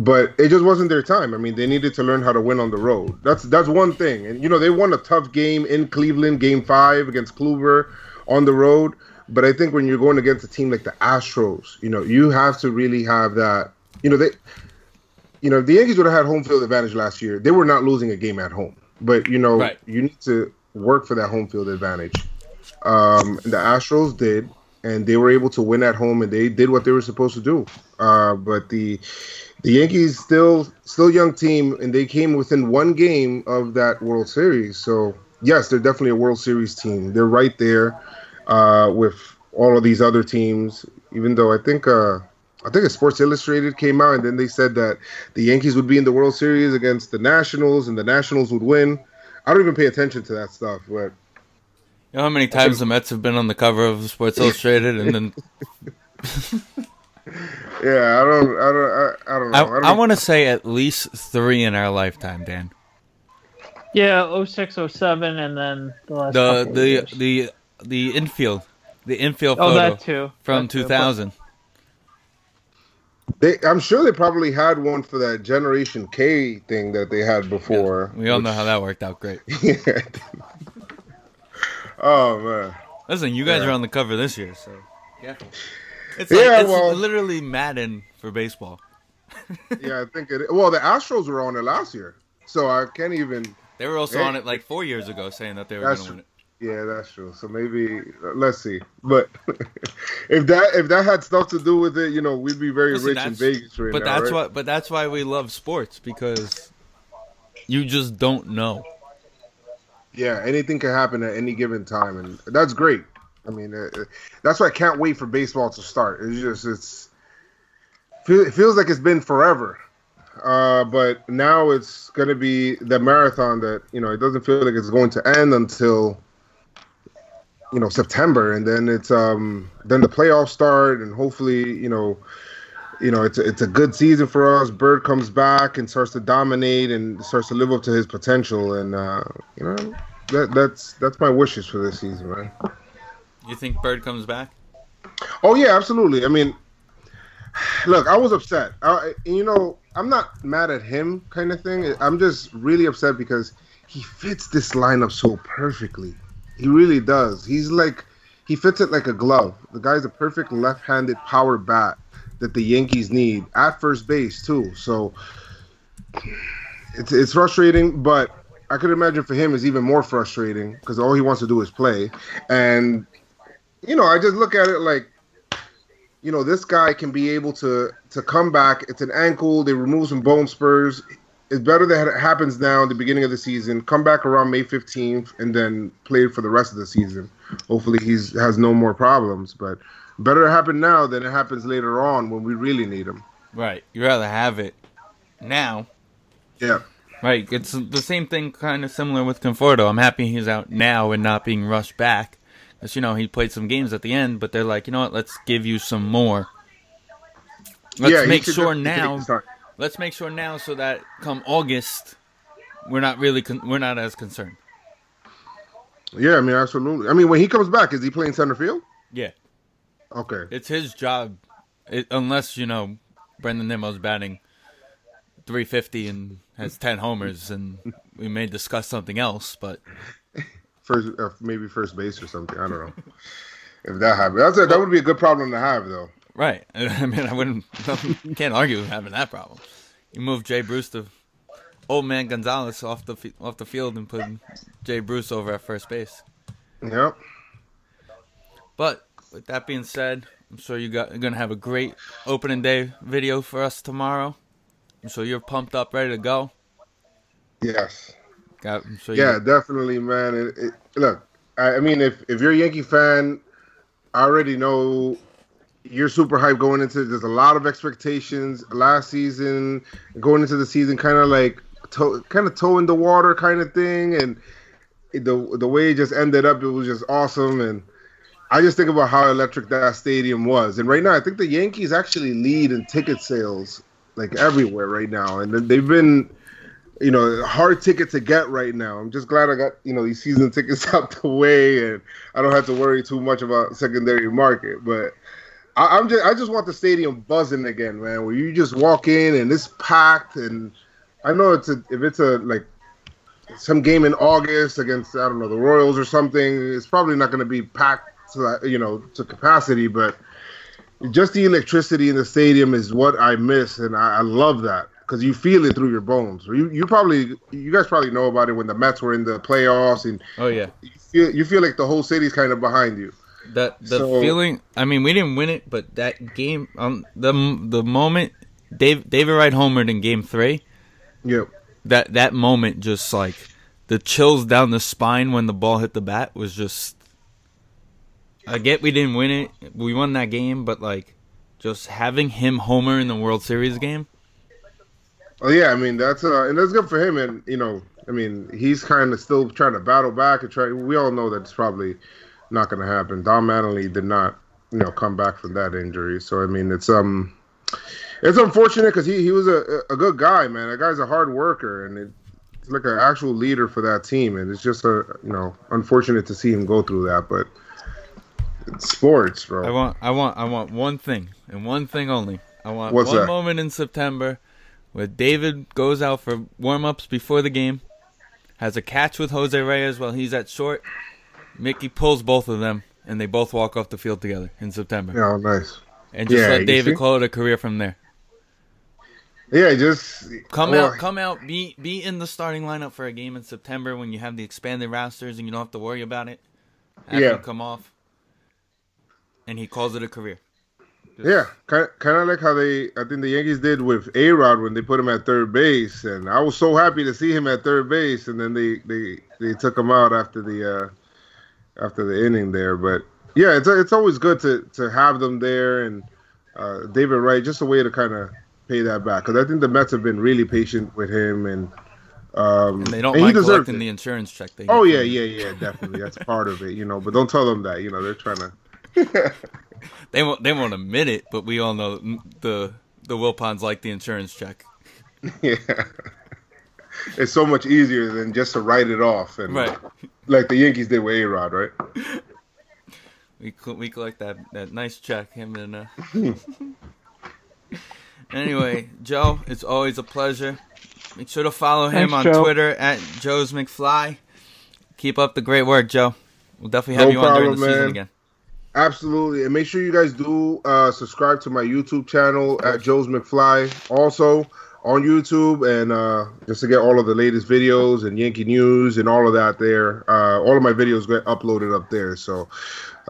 But it just wasn't their time. I mean, they needed to learn how to win on the road. That's one thing. And, you know, they won a tough game in Cleveland, Game 5 against Kluber on the road. But I think when you're going against a team like the Astros, you know, you have to really have that. You know, if the Yankees would have had home field advantage last year, they were not losing a game at home. But, you know, You need to work for that home field advantage. The Astros did, and they were able to win at home, and they did what they were supposed to do. But the Yankees still young team, and they came within one game of that World Series. So, yes, they're definitely a World Series team. They're right there with all of these other teams, even though I think it's Sports Illustrated came out, and then they said that the Yankees would be in the World Series against the Nationals, and the Nationals would win. I don't even pay attention to that stuff. But you know how many times the Mets have been on the cover of Sports Illustrated, and then... Yeah, I don't know. I want to say at least 3 in our lifetime, Dan. Yeah, 06, 07, and then the last the infield. The infield photo that too. From that 2000. Too. I'm sure they probably had one for that Generation K thing that they had before. Yeah, we all know how that worked out great. Yeah. Oh, man. Listen, you guys are on the cover this year, so... Yeah. It's literally Madden for baseball. Yeah, I think it is. Well, the Astros were on it last year, so I can't even... They were also on it like 4 years ago saying that they were going to win it. Yeah, that's true. So maybe... Let's see. But if that had stuff to do with it, you know, we'd be very rich in Vegas right now, right? But that's why we love sports, because You just don't know. Yeah, anything can happen at any given time, and that's great. I mean, that's why I can't wait for baseball to start. It's just, it feels like it's been forever. But now it's going to be the marathon that, you know, it doesn't feel like it's going to end until, you know, September. And then it's, then the playoffs start, and hopefully, you know, it's a good season for us. Bird comes back and starts to dominate and starts to live up to his potential. And, you know, that's my wishes for this season, man. You think Bird comes back? Oh, yeah, absolutely. I mean, look, I was upset. You know, I'm not mad at him kind of thing. I'm just really upset because he fits this lineup so perfectly. He really does. He's like, he fits it like a glove. The guy's a perfect left-handed power bat that the Yankees need at first base, too. So it's frustrating, but I could imagine for him it's even more frustrating because all he wants to do is play. And you know, I just look at it like, you know, this guy can be able to come back. It's an ankle. They remove some bone spurs. It's better that it happens now at the beginning of the season. Come back around May 15th and then play for the rest of the season. Hopefully he has no more problems. But better to happen now than it happens later on when we really need him. Right. You'd rather have it now. Yeah. Right. It's the same thing, kind of similar with Conforto. I'm happy he's out now and not being rushed back. As you know, he played some games at the end, but they're like, you know what? Let's give you some more. Let's make sure now, so that come August, we're not as concerned. Yeah, I mean, absolutely. I mean, when he comes back, is he playing center field? Yeah. Okay. It's his job, unless you know Brendan Nimmo's batting .350 and has 10 homers, and we may discuss something else, but. Maybe first base or something. I don't know if that happened. That would be a good problem to have, though. Right. I mean, can't argue with having that problem. You move Jay Bruce to old man Gonzalez off the field and put Jay Bruce over at first base. Yep. But with that being said, I'm sure you're going to have a great opening day video for us tomorrow. I'm sure you're pumped up, ready to go. Yes. Definitely, man. Look, I mean, if you're a Yankee fan, I already know you're super hyped going into it. There's a lot of expectations last season, going into the season, kind of like toe in the water kind of thing. And the way it just ended up, it was just awesome. And I just think about how electric that stadium was. And right now, I think the Yankees actually lead in ticket sales like everywhere right now. And they've been... You know, hard ticket to get right now. I'm just glad I got, you know, these season tickets out the way, and I don't have to worry too much about secondary market. But I just want the stadium buzzing again, man. Where you just walk in and it's packed, and I know if it's like some game in August against, I don't know, the Royals or something. It's probably not going to be packed to capacity, but just the electricity in the stadium is what I miss, and I love that. Because you feel it through your bones. You guys probably know about it when the Mets were in the playoffs, and you feel like the whole city's kind of behind you. The feeling. I mean, we didn't win it, but that game, the moment David Wright homered in Game 3. Yep. That moment, just like the chills down the spine when the ball hit the bat, was just. I get we didn't win it. We won that game, but like, just having him homer in the World Series game. Oh yeah, I mean and that's good for him, and you know, I mean, he's kind of still trying to battle back and try. We all know that it's probably not going to happen. Don Mattingly did not, you know, come back from that injury, so I mean, it's unfortunate because he was a good guy, man. That guy's a hard worker, and it's like an actual leader for that team, and it's just unfortunate to see him go through that, but it's sports, bro. I want one thing and one thing only. I want moment in September. Where David goes out for warm-ups before the game, has a catch with Jose Reyes while he's at short. Mickey pulls both of them, and they both walk off the field together in September. Oh, nice. And just let David call it a career from there. Yeah, just... Come out. Be in the starting lineup for a game in September when you have the expanded rosters and you don't have to worry about it. Have him come off. And he calls it a career. Yeah, kind of like how I think the Yankees did with A-Rod when they put him at third base, and I was so happy to see him at third base, and then they took him out after the inning there. But yeah, it's always good to have them there, and David Wright, just a way to kind of pay that back, because I think the Mets have been really patient with him, and they don't like collecting the insurance check. Oh yeah, yeah, definitely. That's part of it, But don't tell them that, they're trying to. They won't admit it, but we all know the Wilpons like the insurance check. Yeah, it's so much easier than just to write it off, and right, like the Yankees did with A-Rod, right? We collect that nice check, him and Anyway, Joe, it's always a pleasure. Make sure to follow him on Twitter at Joe's McFly. Keep up the great work, Joe. We'll definitely have you on during the season again. Absolutely. And make sure you guys do subscribe to my YouTube channel at Joe's McFly, also on YouTube, and just to get all of the latest videos and Yankee news and all of that there. All of my videos get uploaded up there. So,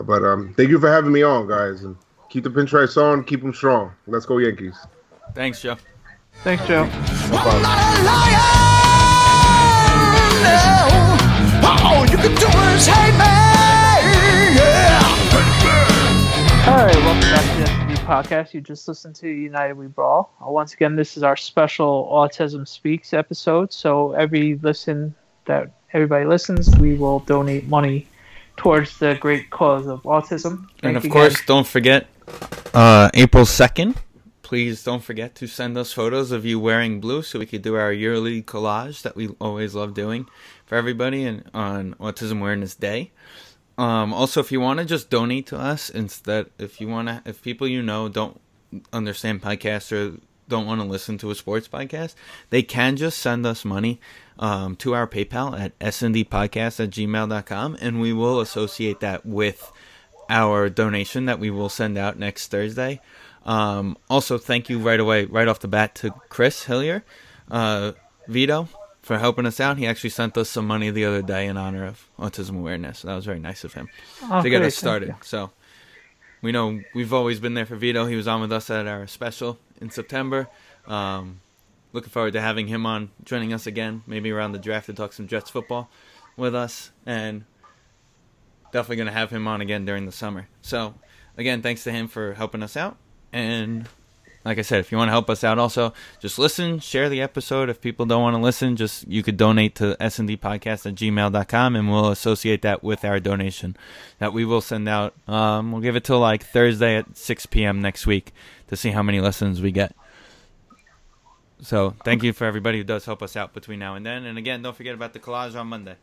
but thank you for having me on, guys. And keep the pinstripes on. Keep them strong. Let's go, Yankees. Thanks, Joe. Thanks, Joe. No problem. I'm not a liar, no. All you can do is hate me, yeah. All right, welcome back to the S&D Podcast. You just listened to United We Brawl. Once again, this is our special Autism Speaks episode. So every listen that everybody listens, we will donate money towards the great cause of autism. And of course, don't forget, April 2nd, please don't forget to send us photos of you wearing blue so we could do our yearly collage that we always love doing for everybody and on Autism Awareness Day. Also, if you want to just donate to us instead, if people don't understand podcasts or don't want to listen to a sports podcast, they can just send us money to our PayPal at sndpodcast@gmail.com, and we will associate that with our donation that we will send out next Thursday. Also, thank you right off the bat to Chris Hillier, Vito, for helping us out. He actually sent us some money the other day in honor of autism awareness. So that was very nice of him to get us started. So we know we've always been there for Vito. He was on with us at our special in September. Looking forward to having him on, joining us again, maybe around the draft to talk some Jets football with us. And definitely going to have him on again during the summer. So again, thanks to him for helping us out. And like I said, if you want to help us out also, just listen, share the episode. If people don't want to listen, you could donate to sndpodcast@gmail.com, and we'll associate that with our donation that we will send out. We'll give it till like Thursday at 6 p.m. next week to see how many listens we get. So thank you for everybody who does help us out between now and then. And again, don't forget about the collage on Monday.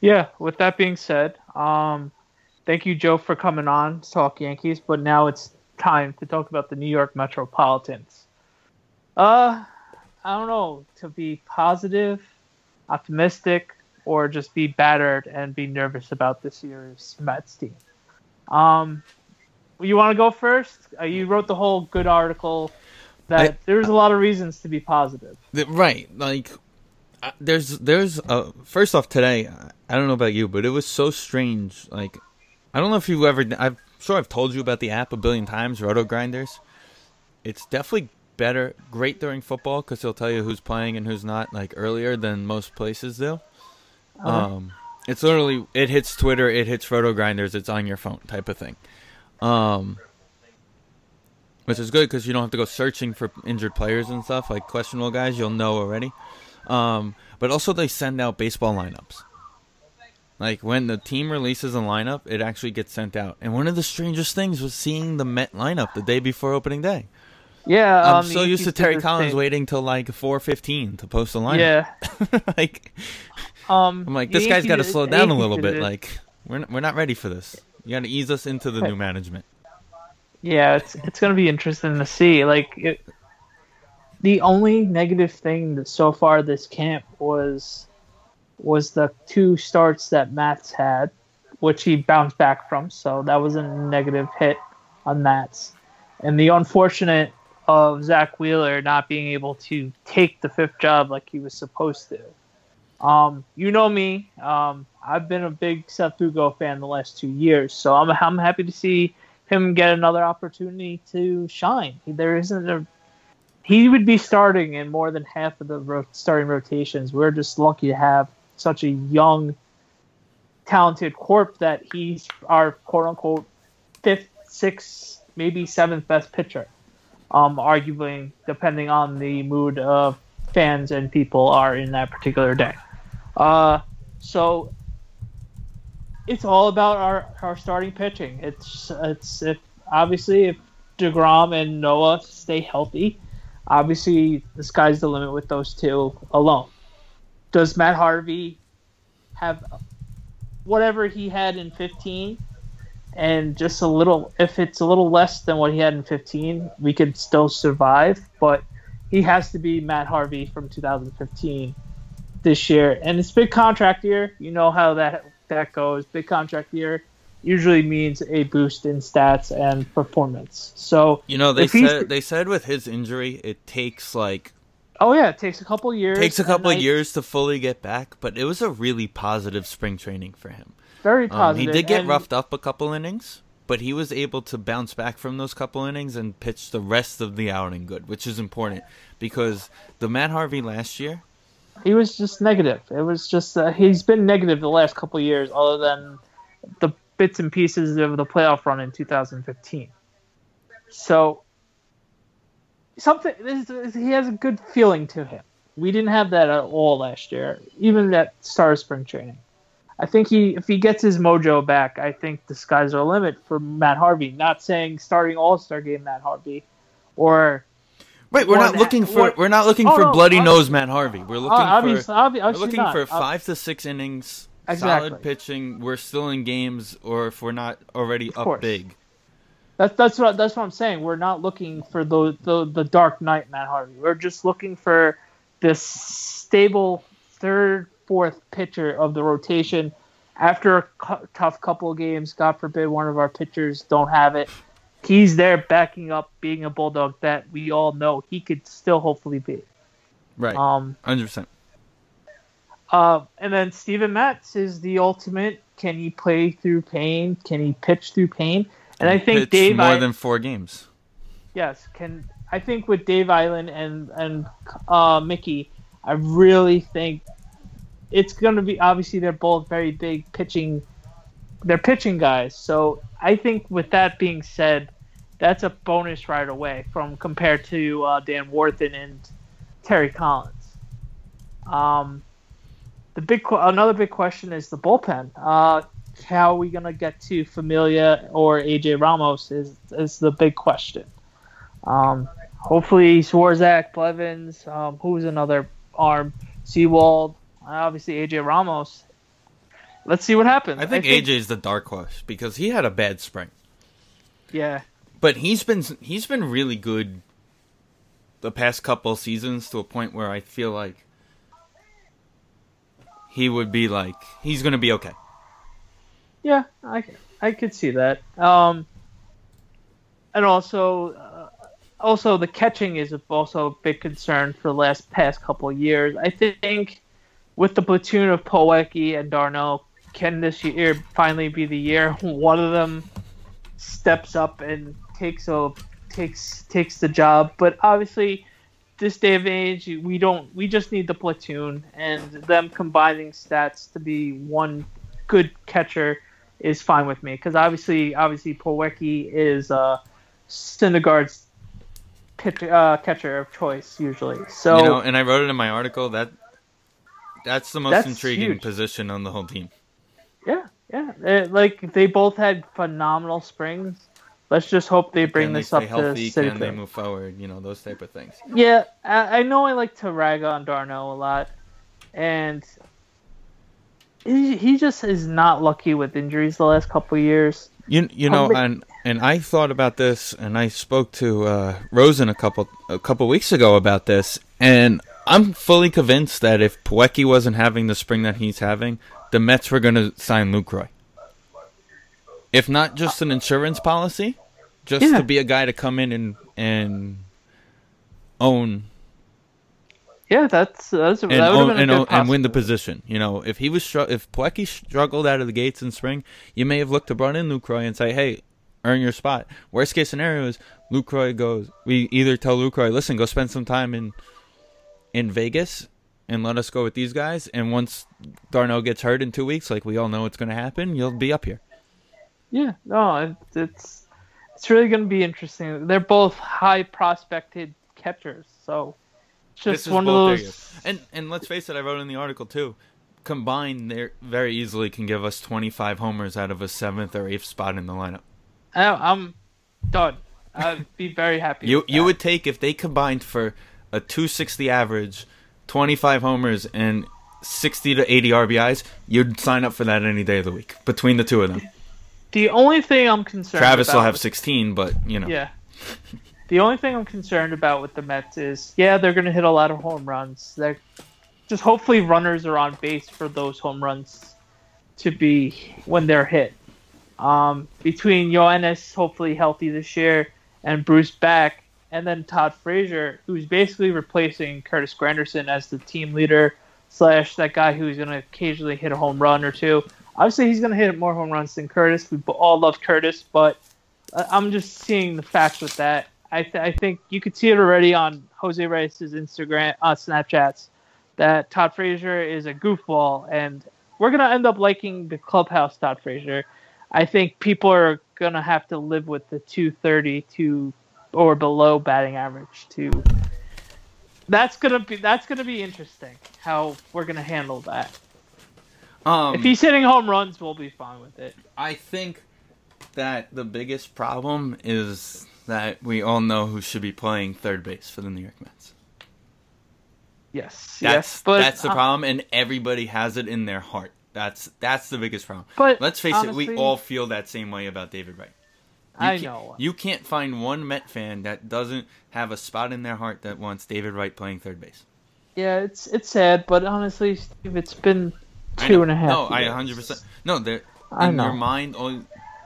Yeah, with that being said, thank you, Joe, for coming on to talk Yankees, but now it's time to talk about the New York Metropolitans. I don't know, to be positive, optimistic, or just be battered and be nervous about this year's Mets team. You want to go first? You wrote the whole good article that there's a lot of reasons to be positive. Right. Like, there's first off today, I don't know about you, but it was so strange. Like, I don't know if you've ever... I've told you about the app a billion times, RotoGrinders. It's definitely great during football because they'll tell you who's playing and who's not, like earlier than most places do. Uh-huh. It's literally, it hits Twitter, it hits RotoGrinders, it's on your phone type of thing. Which is good because you don't have to go searching for injured players and stuff, like questionable guys, you'll know already. But also they send out baseball lineups. Like, when the team releases a lineup, it actually gets sent out. And one of the strangest things was seeing the Met lineup the day before opening day. Yeah. I'm so used to Terry Collins waiting till, like, 4:15 to post a lineup. Yeah. Like, I'm like, this guy's got to slow down a little bit. Like, we're not ready for this. You got to ease us into the new management. Yeah, it's going to be interesting to see. Like, the only negative thing that so far this camp was the two starts that Mats had, which he bounced back from, so that was a negative hit on Mats. And the unfortunate of Zach Wheeler not being able to take the fifth job like he was supposed to. You know me. I've been a big Seth Lugo fan the last 2 years, so I'm happy to see him get another opportunity to shine. There isn't a he would be starting in more than half of the starting rotations. We're just lucky to have such a young, talented corp that he's our quote-unquote fifth, sixth, maybe seventh best pitcher, arguably depending on the mood of fans and people are in that particular day. So it's all about our starting pitching. It's obviously if DeGrom and Noah stay healthy, obviously the sky's the limit with those two alone. Does Matt Harvey have whatever he had in 15 and just a little, if it's a little less than what he had in 15, we could still survive, but he has to be Matt Harvey from 2015 this year. And it's big contract year. You know how that goes. Big contract year usually means a boost in stats and performance. So they said with his injury it takes like it takes a couple years to fully get back, but it was a really positive spring training for him. Very positive. He did get roughed up a couple innings, but he was able to bounce back from those couple innings and pitch the rest of the outing good, which is important because the Matt Harvey last year, he was just negative. It was just he's been negative the last couple of years, other than the bits and pieces of the playoff run in 2015. So he has a good feeling to him. We didn't have that at all last year, even that start of spring training. I think if he gets his mojo back, I think the sky's our limit for Matt Harvey. Not saying starting All-Star game Matt Harvey, or right, we're not looking for bloody nose Matt Harvey. We're looking for 5 to 6 innings, exactly. Solid pitching. We're still in games, or if we're not already up big. That's what I'm saying. We're not looking for the Dark Knight Matt Harvey. We're just looking for this stable third, fourth pitcher of the rotation. After a tough couple of games, God forbid one of our pitchers don't have it. He's there backing up, being a bulldog that we all know he could still hopefully be. Right, 100%. And then Steven Matz is the ultimate. Can he play through pain? Can he pitch through pain? And I think Dave more than 4 games. Yes, I think with Dave Island and Mickey, I really think it's going to be, obviously they're both very big pitching. They're pitching guys, so I think with that being said, that's a bonus right away compared to Dan Worthen and Terry Collins. Another big question is the bullpen. How are we gonna get to Familia or AJ Ramos is the big question. Hopefully Swarzak, Blevins, who's another arm, Seawald, obviously AJ Ramos. Let's see what happens. I think AJ's the dark horse because he had a bad spring. Yeah. But he's been really good the past couple seasons to a point where I feel like he would be like he's going to be okay. Yeah, I could see that. And also the catching is also a big concern for the past couple of years. I think with the platoon of Poeke and Darno, can this year finally be the year one of them steps up and takes the job? But obviously, this day of age, we just need the platoon and them combining stats to be one good catcher is fine with me, because obviously Poeke is Syndergaard's catcher of choice usually. So and I wrote it in my article that's the most intriguing position on the whole team. Yeah. They both had phenomenal springs. Let's just hope they bring this up to the city. Can they move forward? Those type of things. Yeah, I know I like to rag on Darno a lot, and he just is not lucky with injuries the last couple of years. And I thought about this, and I spoke to Rosen a couple weeks ago about this, and I'm fully convinced that if Puecki wasn't having the spring that he's having, the Mets were going to sign Lucroy. If not just an insurance policy, to be a guy to come in and own. Yeah, that would have been a good and win the position. If Puecki struggled out of the gates in spring, you may have looked to brought in Lucroy and say, "Hey, earn your spot. Worst case scenario is Lucroy goes. We either tell Lucroy, listen, go spend some time in Vegas and let us go with these guys. And once Darno gets hurt in 2 weeks, like we all know it's going to happen, you'll be up here. Yeah, no, it's really going to be interesting. They're both high prospected catchers, so it's just one of those. And let's face it, I wrote in the article too. Combined, they very easily can give us 25 homers out of a 7th or 8th spot in the lineup. I'm done. I'd be very happy. You would take, if they combined for a 260 average, 25 homers, and 60 to 80 RBIs, you'd sign up for that any day of the week, between the two of them. The only thing I'm concerned about... Travis will have 16, but, you know. Yeah. The only thing I'm concerned about with the Mets is, yeah, they're going to hit a lot of home runs. They're... Just hopefully runners are on base for those home runs to be when they're hit. Between Yoenis, hopefully healthy this year, and Bruce Back, and then Todd Frazier, who's basically replacing Curtis Granderson as the team leader, / that guy who's going to occasionally hit a home run or two. Obviously, he's going to hit more home runs than Curtis. We all love Curtis, but I'm just seeing the facts with that. I think you could see it already on Jose Reyes' Instagram, Snapchats, that Todd Frazier is a goofball, and we're going to end up liking the clubhouse Todd Frazier. I think people are going to have to live with the 230 to or below batting average too. That's going to be interesting how we're going to handle that. If he's hitting home runs, we'll be fine with it. I think that the biggest problem is that we all know who should be playing third base for the New York Mets. Yes, but that's the problem, and everybody has it in their heart. That's the biggest problem. But let's face it, we all feel that same way about David Wright. I know. You can't find one Met fan that doesn't have a spot in their heart that wants David Wright playing third base. Yeah, it's sad, but honestly, Steve, it's been 2.5 years. No, I 100%. No, in your mind,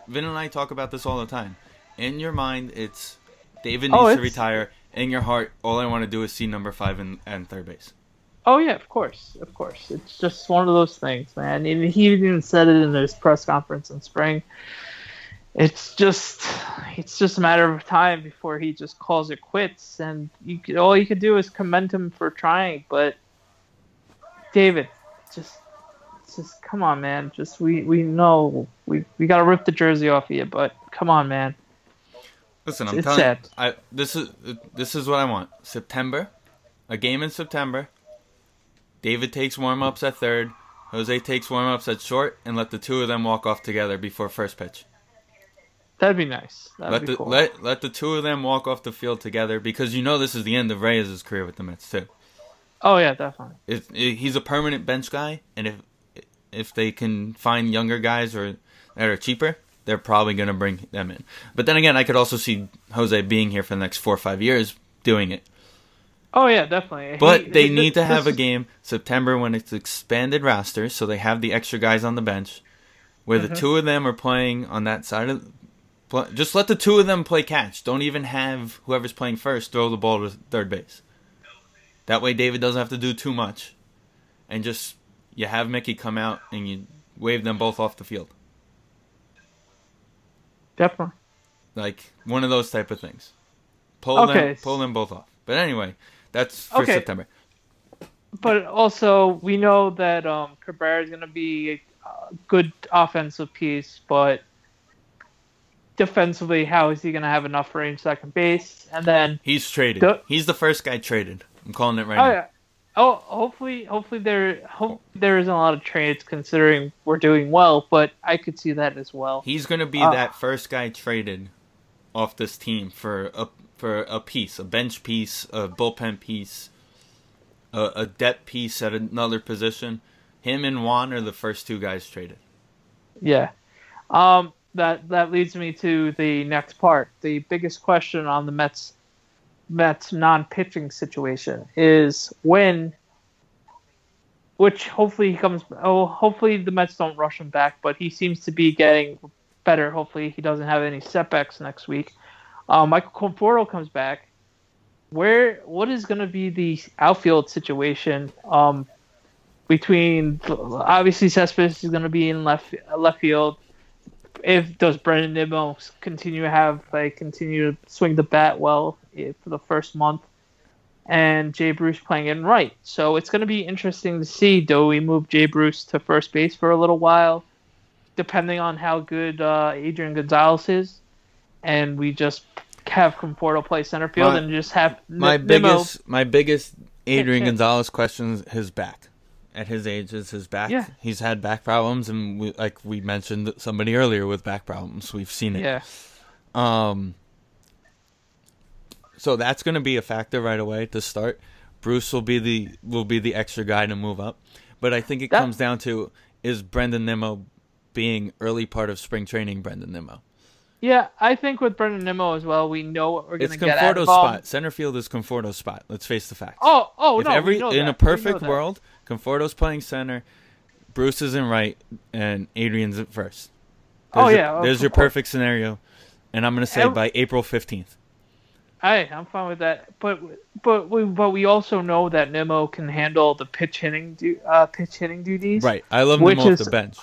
Vin and I talk about this all the time. In your mind, it's David needs to retire. In your heart, all I want to do is see number 5 and third base. Oh, yeah, of course. It's just one of those things, man. He even said it in his press conference in spring. It's just a matter of time before he just calls it quits. And all you could do is commend him for trying. But, David, just come on, man. We know. We got to rip the jersey off of you, but come on, man. Listen, I'm telling you, this is what I want. September, a game in September. David takes warm-ups at third. Jose takes warm-ups at short, and let the two of them walk off together before first pitch. That'd be nice. That'd be cool. Let the two of them walk off the field together, because you know this is the end of Reyes' career with the Mets too. Oh yeah, definitely. If he's a permanent bench guy, and if they can find younger guys or that are cheaper, they're probably going to bring them in. But then again, I could also see Jose being here for the next 4 or 5 years doing it. Oh, yeah, definitely. But they need to have a game September when it's expanded roster, so they have the extra guys on the bench, where the two of them are playing on that side of just let the two of them play catch. Don't even have whoever's playing first throw the ball to third base. That way David doesn't have to do too much. And just you have Mickey come out and you wave them both off the field. Definitely. Like one of those type of things. Pull them both off. But anyway, that's for September. But also, we know that Cabrera is going to be a good offensive piece, but defensively, how is he going to have enough range second base? And then he's traded. He's the first guy traded. I'm calling it right now. Yeah. Oh, hopefully there isn't a lot of trades considering we're doing well, but I could see that as well. He's going to be that first guy traded off this team for a piece, a bench piece, a bullpen piece, a depth piece at another position. Him and Juan are the first two guys traded. Yeah. That leads me to the next part. The biggest question on the Mets non-pitching situation is hopefully the Mets don't rush him back, but he seems to be getting better. Hopefully he doesn't have any setbacks next week. Michael Conforto comes back. What is going to be the outfield situation between obviously Cespedes is going to be in left field. does Brendan Nimmo continue to swing the bat well for the first month, and Jay Bruce playing in right. So it's going to be interesting to see. Do we move Jay Bruce to first base for a little while, depending on how good Adrian Gonzalez is, and we just have Conforto play center field and just have my biggest Adrian Gonzalez question is his back. At his age, is his back. Yeah. He's had back problems, and we mentioned somebody earlier with back problems. We've seen it. Yeah. So that's going to be a factor right away to start. Bruce will be the extra guy to move up, but I think it comes down to is Brendan Nimmo being early part of spring training. Brendan Nimmo. Yeah, I think with Brendan Nimmo as well, we know what we're going to get out of him. It's Conforto's spot. Center field is Conforto's spot. Let's face the fact. In a perfect world, Conforto's playing center, Bruce is in right, and Adrian's at first. There's your perfect scenario, and I'm going to say by April 15th. I'm fine with that, but we also know that Nimmo can handle the pitch hitting duties. Right, I love Nimmo off the bench.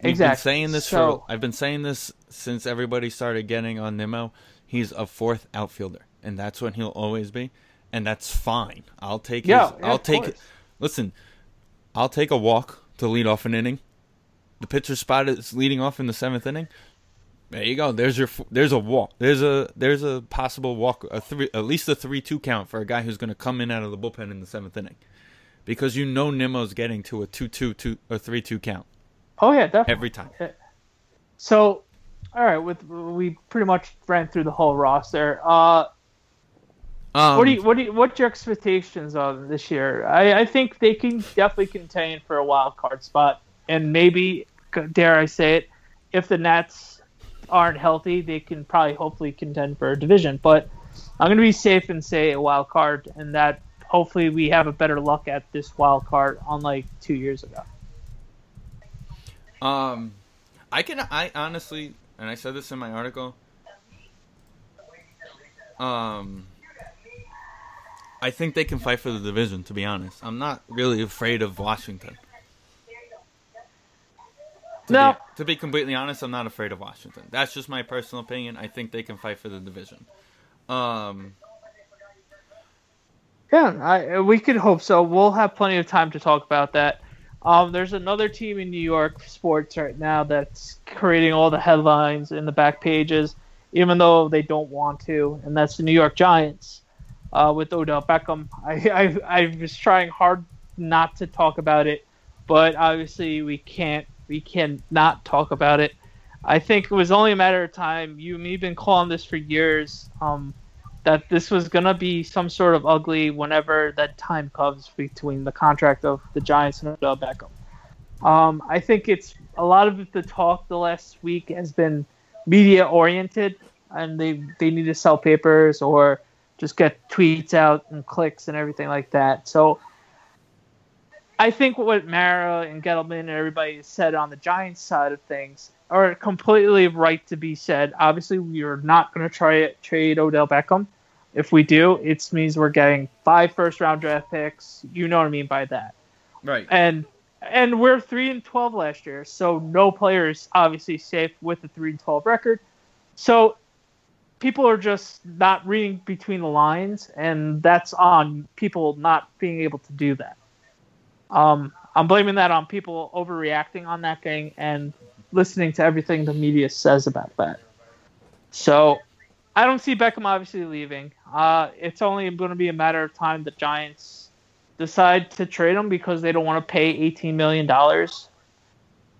Exactly. I've been saying this since everybody started getting on Nimmo. He's a fourth outfielder, and that's what he'll always be, and that's fine. I'll take a walk to lead off an inning. The pitcher spot is leading off in the seventh inning. There you go. There's a walk. There's a possible walk, at least a 3-2 count for a guy who's going to come in out of the bullpen in the seventh inning, because you know Nimmo's getting to a 2-2 or 3-2 count. Oh yeah, definitely. Every time. So, all right, we pretty much ran through the whole roster. What's your expectations on this year? I think they can definitely contend for a wild card spot, and maybe, dare I say it, if the Nats aren't healthy, they can hopefully contend for a division. But I'm going to be safe and say a wild card, and that hopefully we have a better luck at this wild card, unlike 2 years ago. I honestly, and I said this in my article, I think they can fight for the division, to be honest. I'm not really afraid of Washington. To be completely honest, I'm not afraid of Washington. That's just my personal opinion. I think they can fight for the division. We could hope so. We'll have plenty of time to talk about that. There's another team in New York sports right now that's creating all the headlines in the back pages, even though they don't want to, and that's the New York Giants with Odell Beckham. I was trying hard not to talk about it, but obviously we can't not talk about it. I think it was only a matter of time. You and me have been calling this for years, that this was going to be some sort of ugly whenever that time comes between the contract of the Giants and Odell Beckham. I think it's a lot of the talk the last week has been media-oriented, and they need to sell papers or just get tweets out and clicks and everything like that. So I think what Mara and Gettleman and everybody said on the Giants side of things are completely right to be said. Obviously, we are not going to trade Odell Beckham. If we do, it means we're getting 5 first-round draft picks. You know what I mean by that, right? And we're 3-12 last year, so no player is obviously safe with a 3-12 record. So people are just not reading between the lines, and that's on people not being able to do that. I'm blaming that on people overreacting on that thing and listening to everything the media says about that. So I don't see Beckham obviously leaving. It's only going to be a matter of time the Giants decide to trade him because they don't want to pay $18 million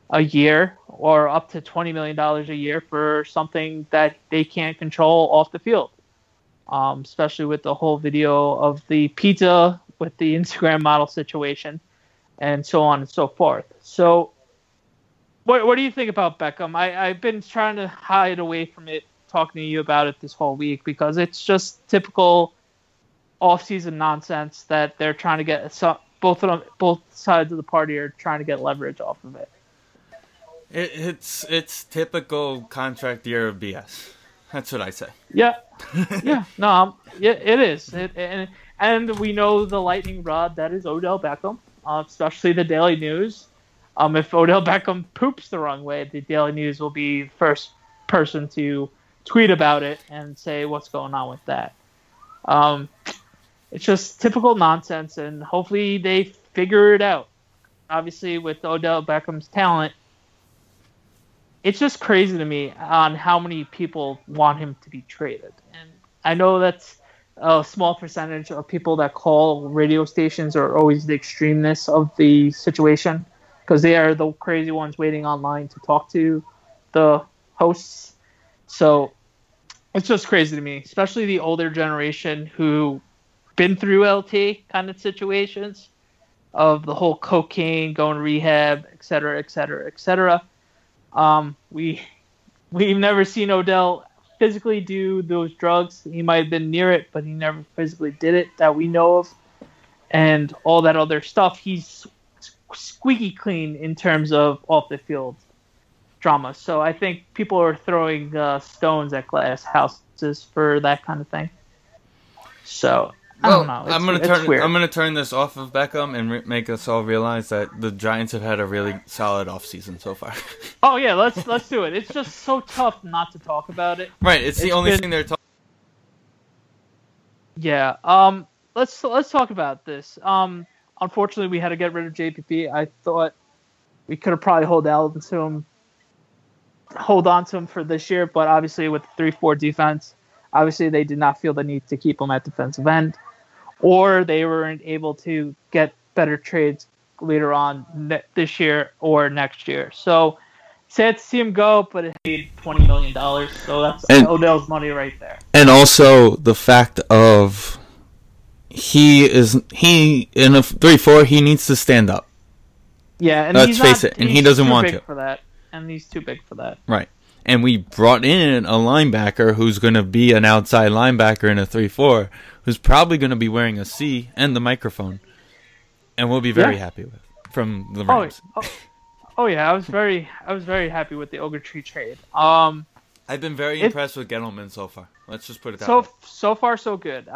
a year or up to $20 million a year for something that they can't control off the field, especially with the whole video of the pizza with the Instagram model situation and so on and so forth. So what do you think about Beckham? I've been trying to hide away from it, talking to you about it this whole week, because it's just typical offseason nonsense that they're trying to get. So both sides of the party are trying to get leverage off of it. It's typical contract year of BS. That's what I say. Yeah, yeah. No, it is. And we know the lightning rod that is Odell Beckham, especially the Daily News. If Odell Beckham poops the wrong way, the Daily News will be the first person to tweet about it and say what's going on with that. It's just typical nonsense, and hopefully they figure it out. Obviously, with Odell Beckham's talent, it's just crazy to me on how many people want him to be traded. And I know that's a small percentage of people that call radio stations are always the extremeness of the situation, because they are the crazy ones waiting online to talk to the hosts. So it's just crazy to me, especially the older generation who been through LT kind of situations of the whole cocaine, going to rehab, et cetera, et cetera, et cetera. We've never seen Odell physically do those drugs. He might have been near it, but he never physically did it that we know of. And all that other stuff, he's squeaky clean in terms of off the field drama. So I think people are throwing stones at glass houses for that kind of thing. So I don't know. I'm gonna turn this off of Beckham and make us all realize that the Giants have had a really solid offseason so far. Oh yeah, let's do it. It's just so tough not to talk about it. Right, it's the only thing they're talking. Yeah. Let's talk about this. Unfortunately, we had to get rid of JPP. I thought we could have probably hold on to him for this year, but obviously with the 3-4 defense, obviously they did not feel the need to keep him at defensive end, or they weren't able to get better trades later on this year or next year. So sad to see him go, but it paid $20 million, so that's Odell's money right there. And also the fact of... He in a 3-4. He needs to stand up. Yeah, and he doesn't want to. For that, and he's too big for that. Right, and we brought in a linebacker who's going to be an outside linebacker in a 3-4, who's probably going to be wearing a C and the microphone, and we'll be very happy with from the Rams. Oh yeah, I was very happy with the Ogletree trade. I've been very impressed with Gettleman so far. Let's just put it that way. So far, so good.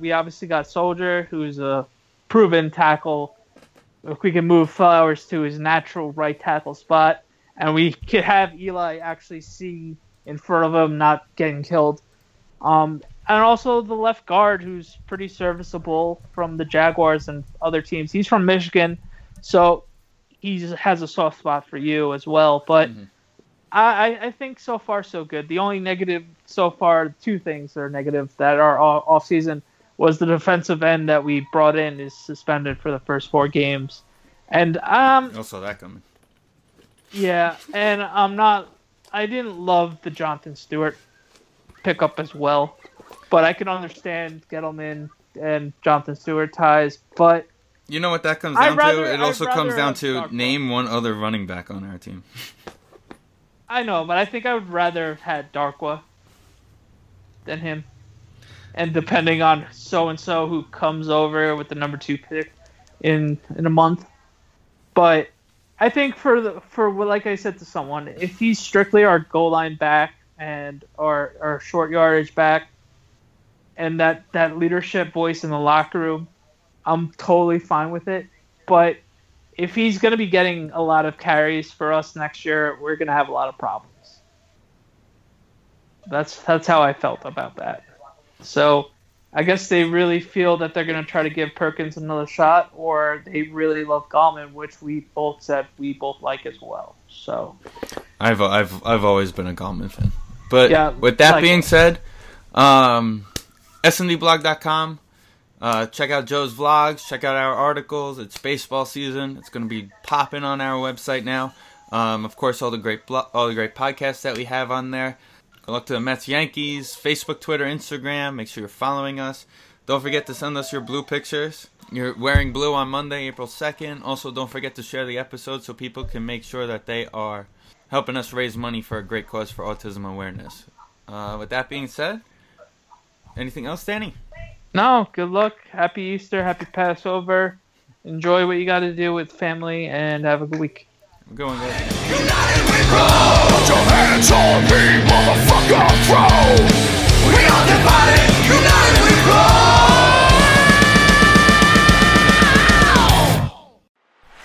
We obviously got Soldier, who's a proven tackle. If we can move Flowers to his natural right tackle spot, and we could have Eli actually see in front of him, not getting killed. And also the left guard, who's pretty serviceable from the Jaguars and other teams. He's from Michigan, so he has a soft spot for you as well, but... Mm-hmm. I think so far so good. The only negative so far, two things that are negative that are off season, was the defensive end that we brought in is suspended for the first 4 games, and I saw that coming. Yeah, and I didn't love the Jonathan Stewart pickup as well, but I can understand Gettleman and Jonathan Stewart ties. But you know what that comes down to? It also comes down to name one other running back on our team. I know, but I think I would rather have had Darkwa than him. And depending on so-and-so who comes over with the number 2 pick in a month. But I think for like I said to someone, if he's strictly our goal line back and our short yardage back and that leadership voice in the locker room, I'm totally fine with it. But if he's going to be getting a lot of carries for us next year, we're going to have a lot of problems. That's how I felt about that. So I guess they really feel that they're going to try to give Perkins another shot, or they really love Gallman, which we both said we both like as well. So I've always been a Gallman fan. But yeah, with that being said, SndBlog.com. Check out Joe's vlogs. Check out our articles. It's baseball season. It's going to be popping on our website now. Of course, all the great podcasts that we have on there. Good luck to the Mets, Yankees, Facebook, Twitter, Instagram. Make sure you're following us. Don't forget to send us your blue pictures. You're wearing blue on Monday, April 2nd. Also, don't forget to share the episode so people can make sure that they are helping us raise money for a great cause for autism awareness. With that being said, anything else, Danny? No, good luck. Happy Easter. Happy Passover. Enjoy what you got to do with family, and have a good week. I'm going there. United we grow. Put your hands on me, motherfucker, bro. We are divided. United we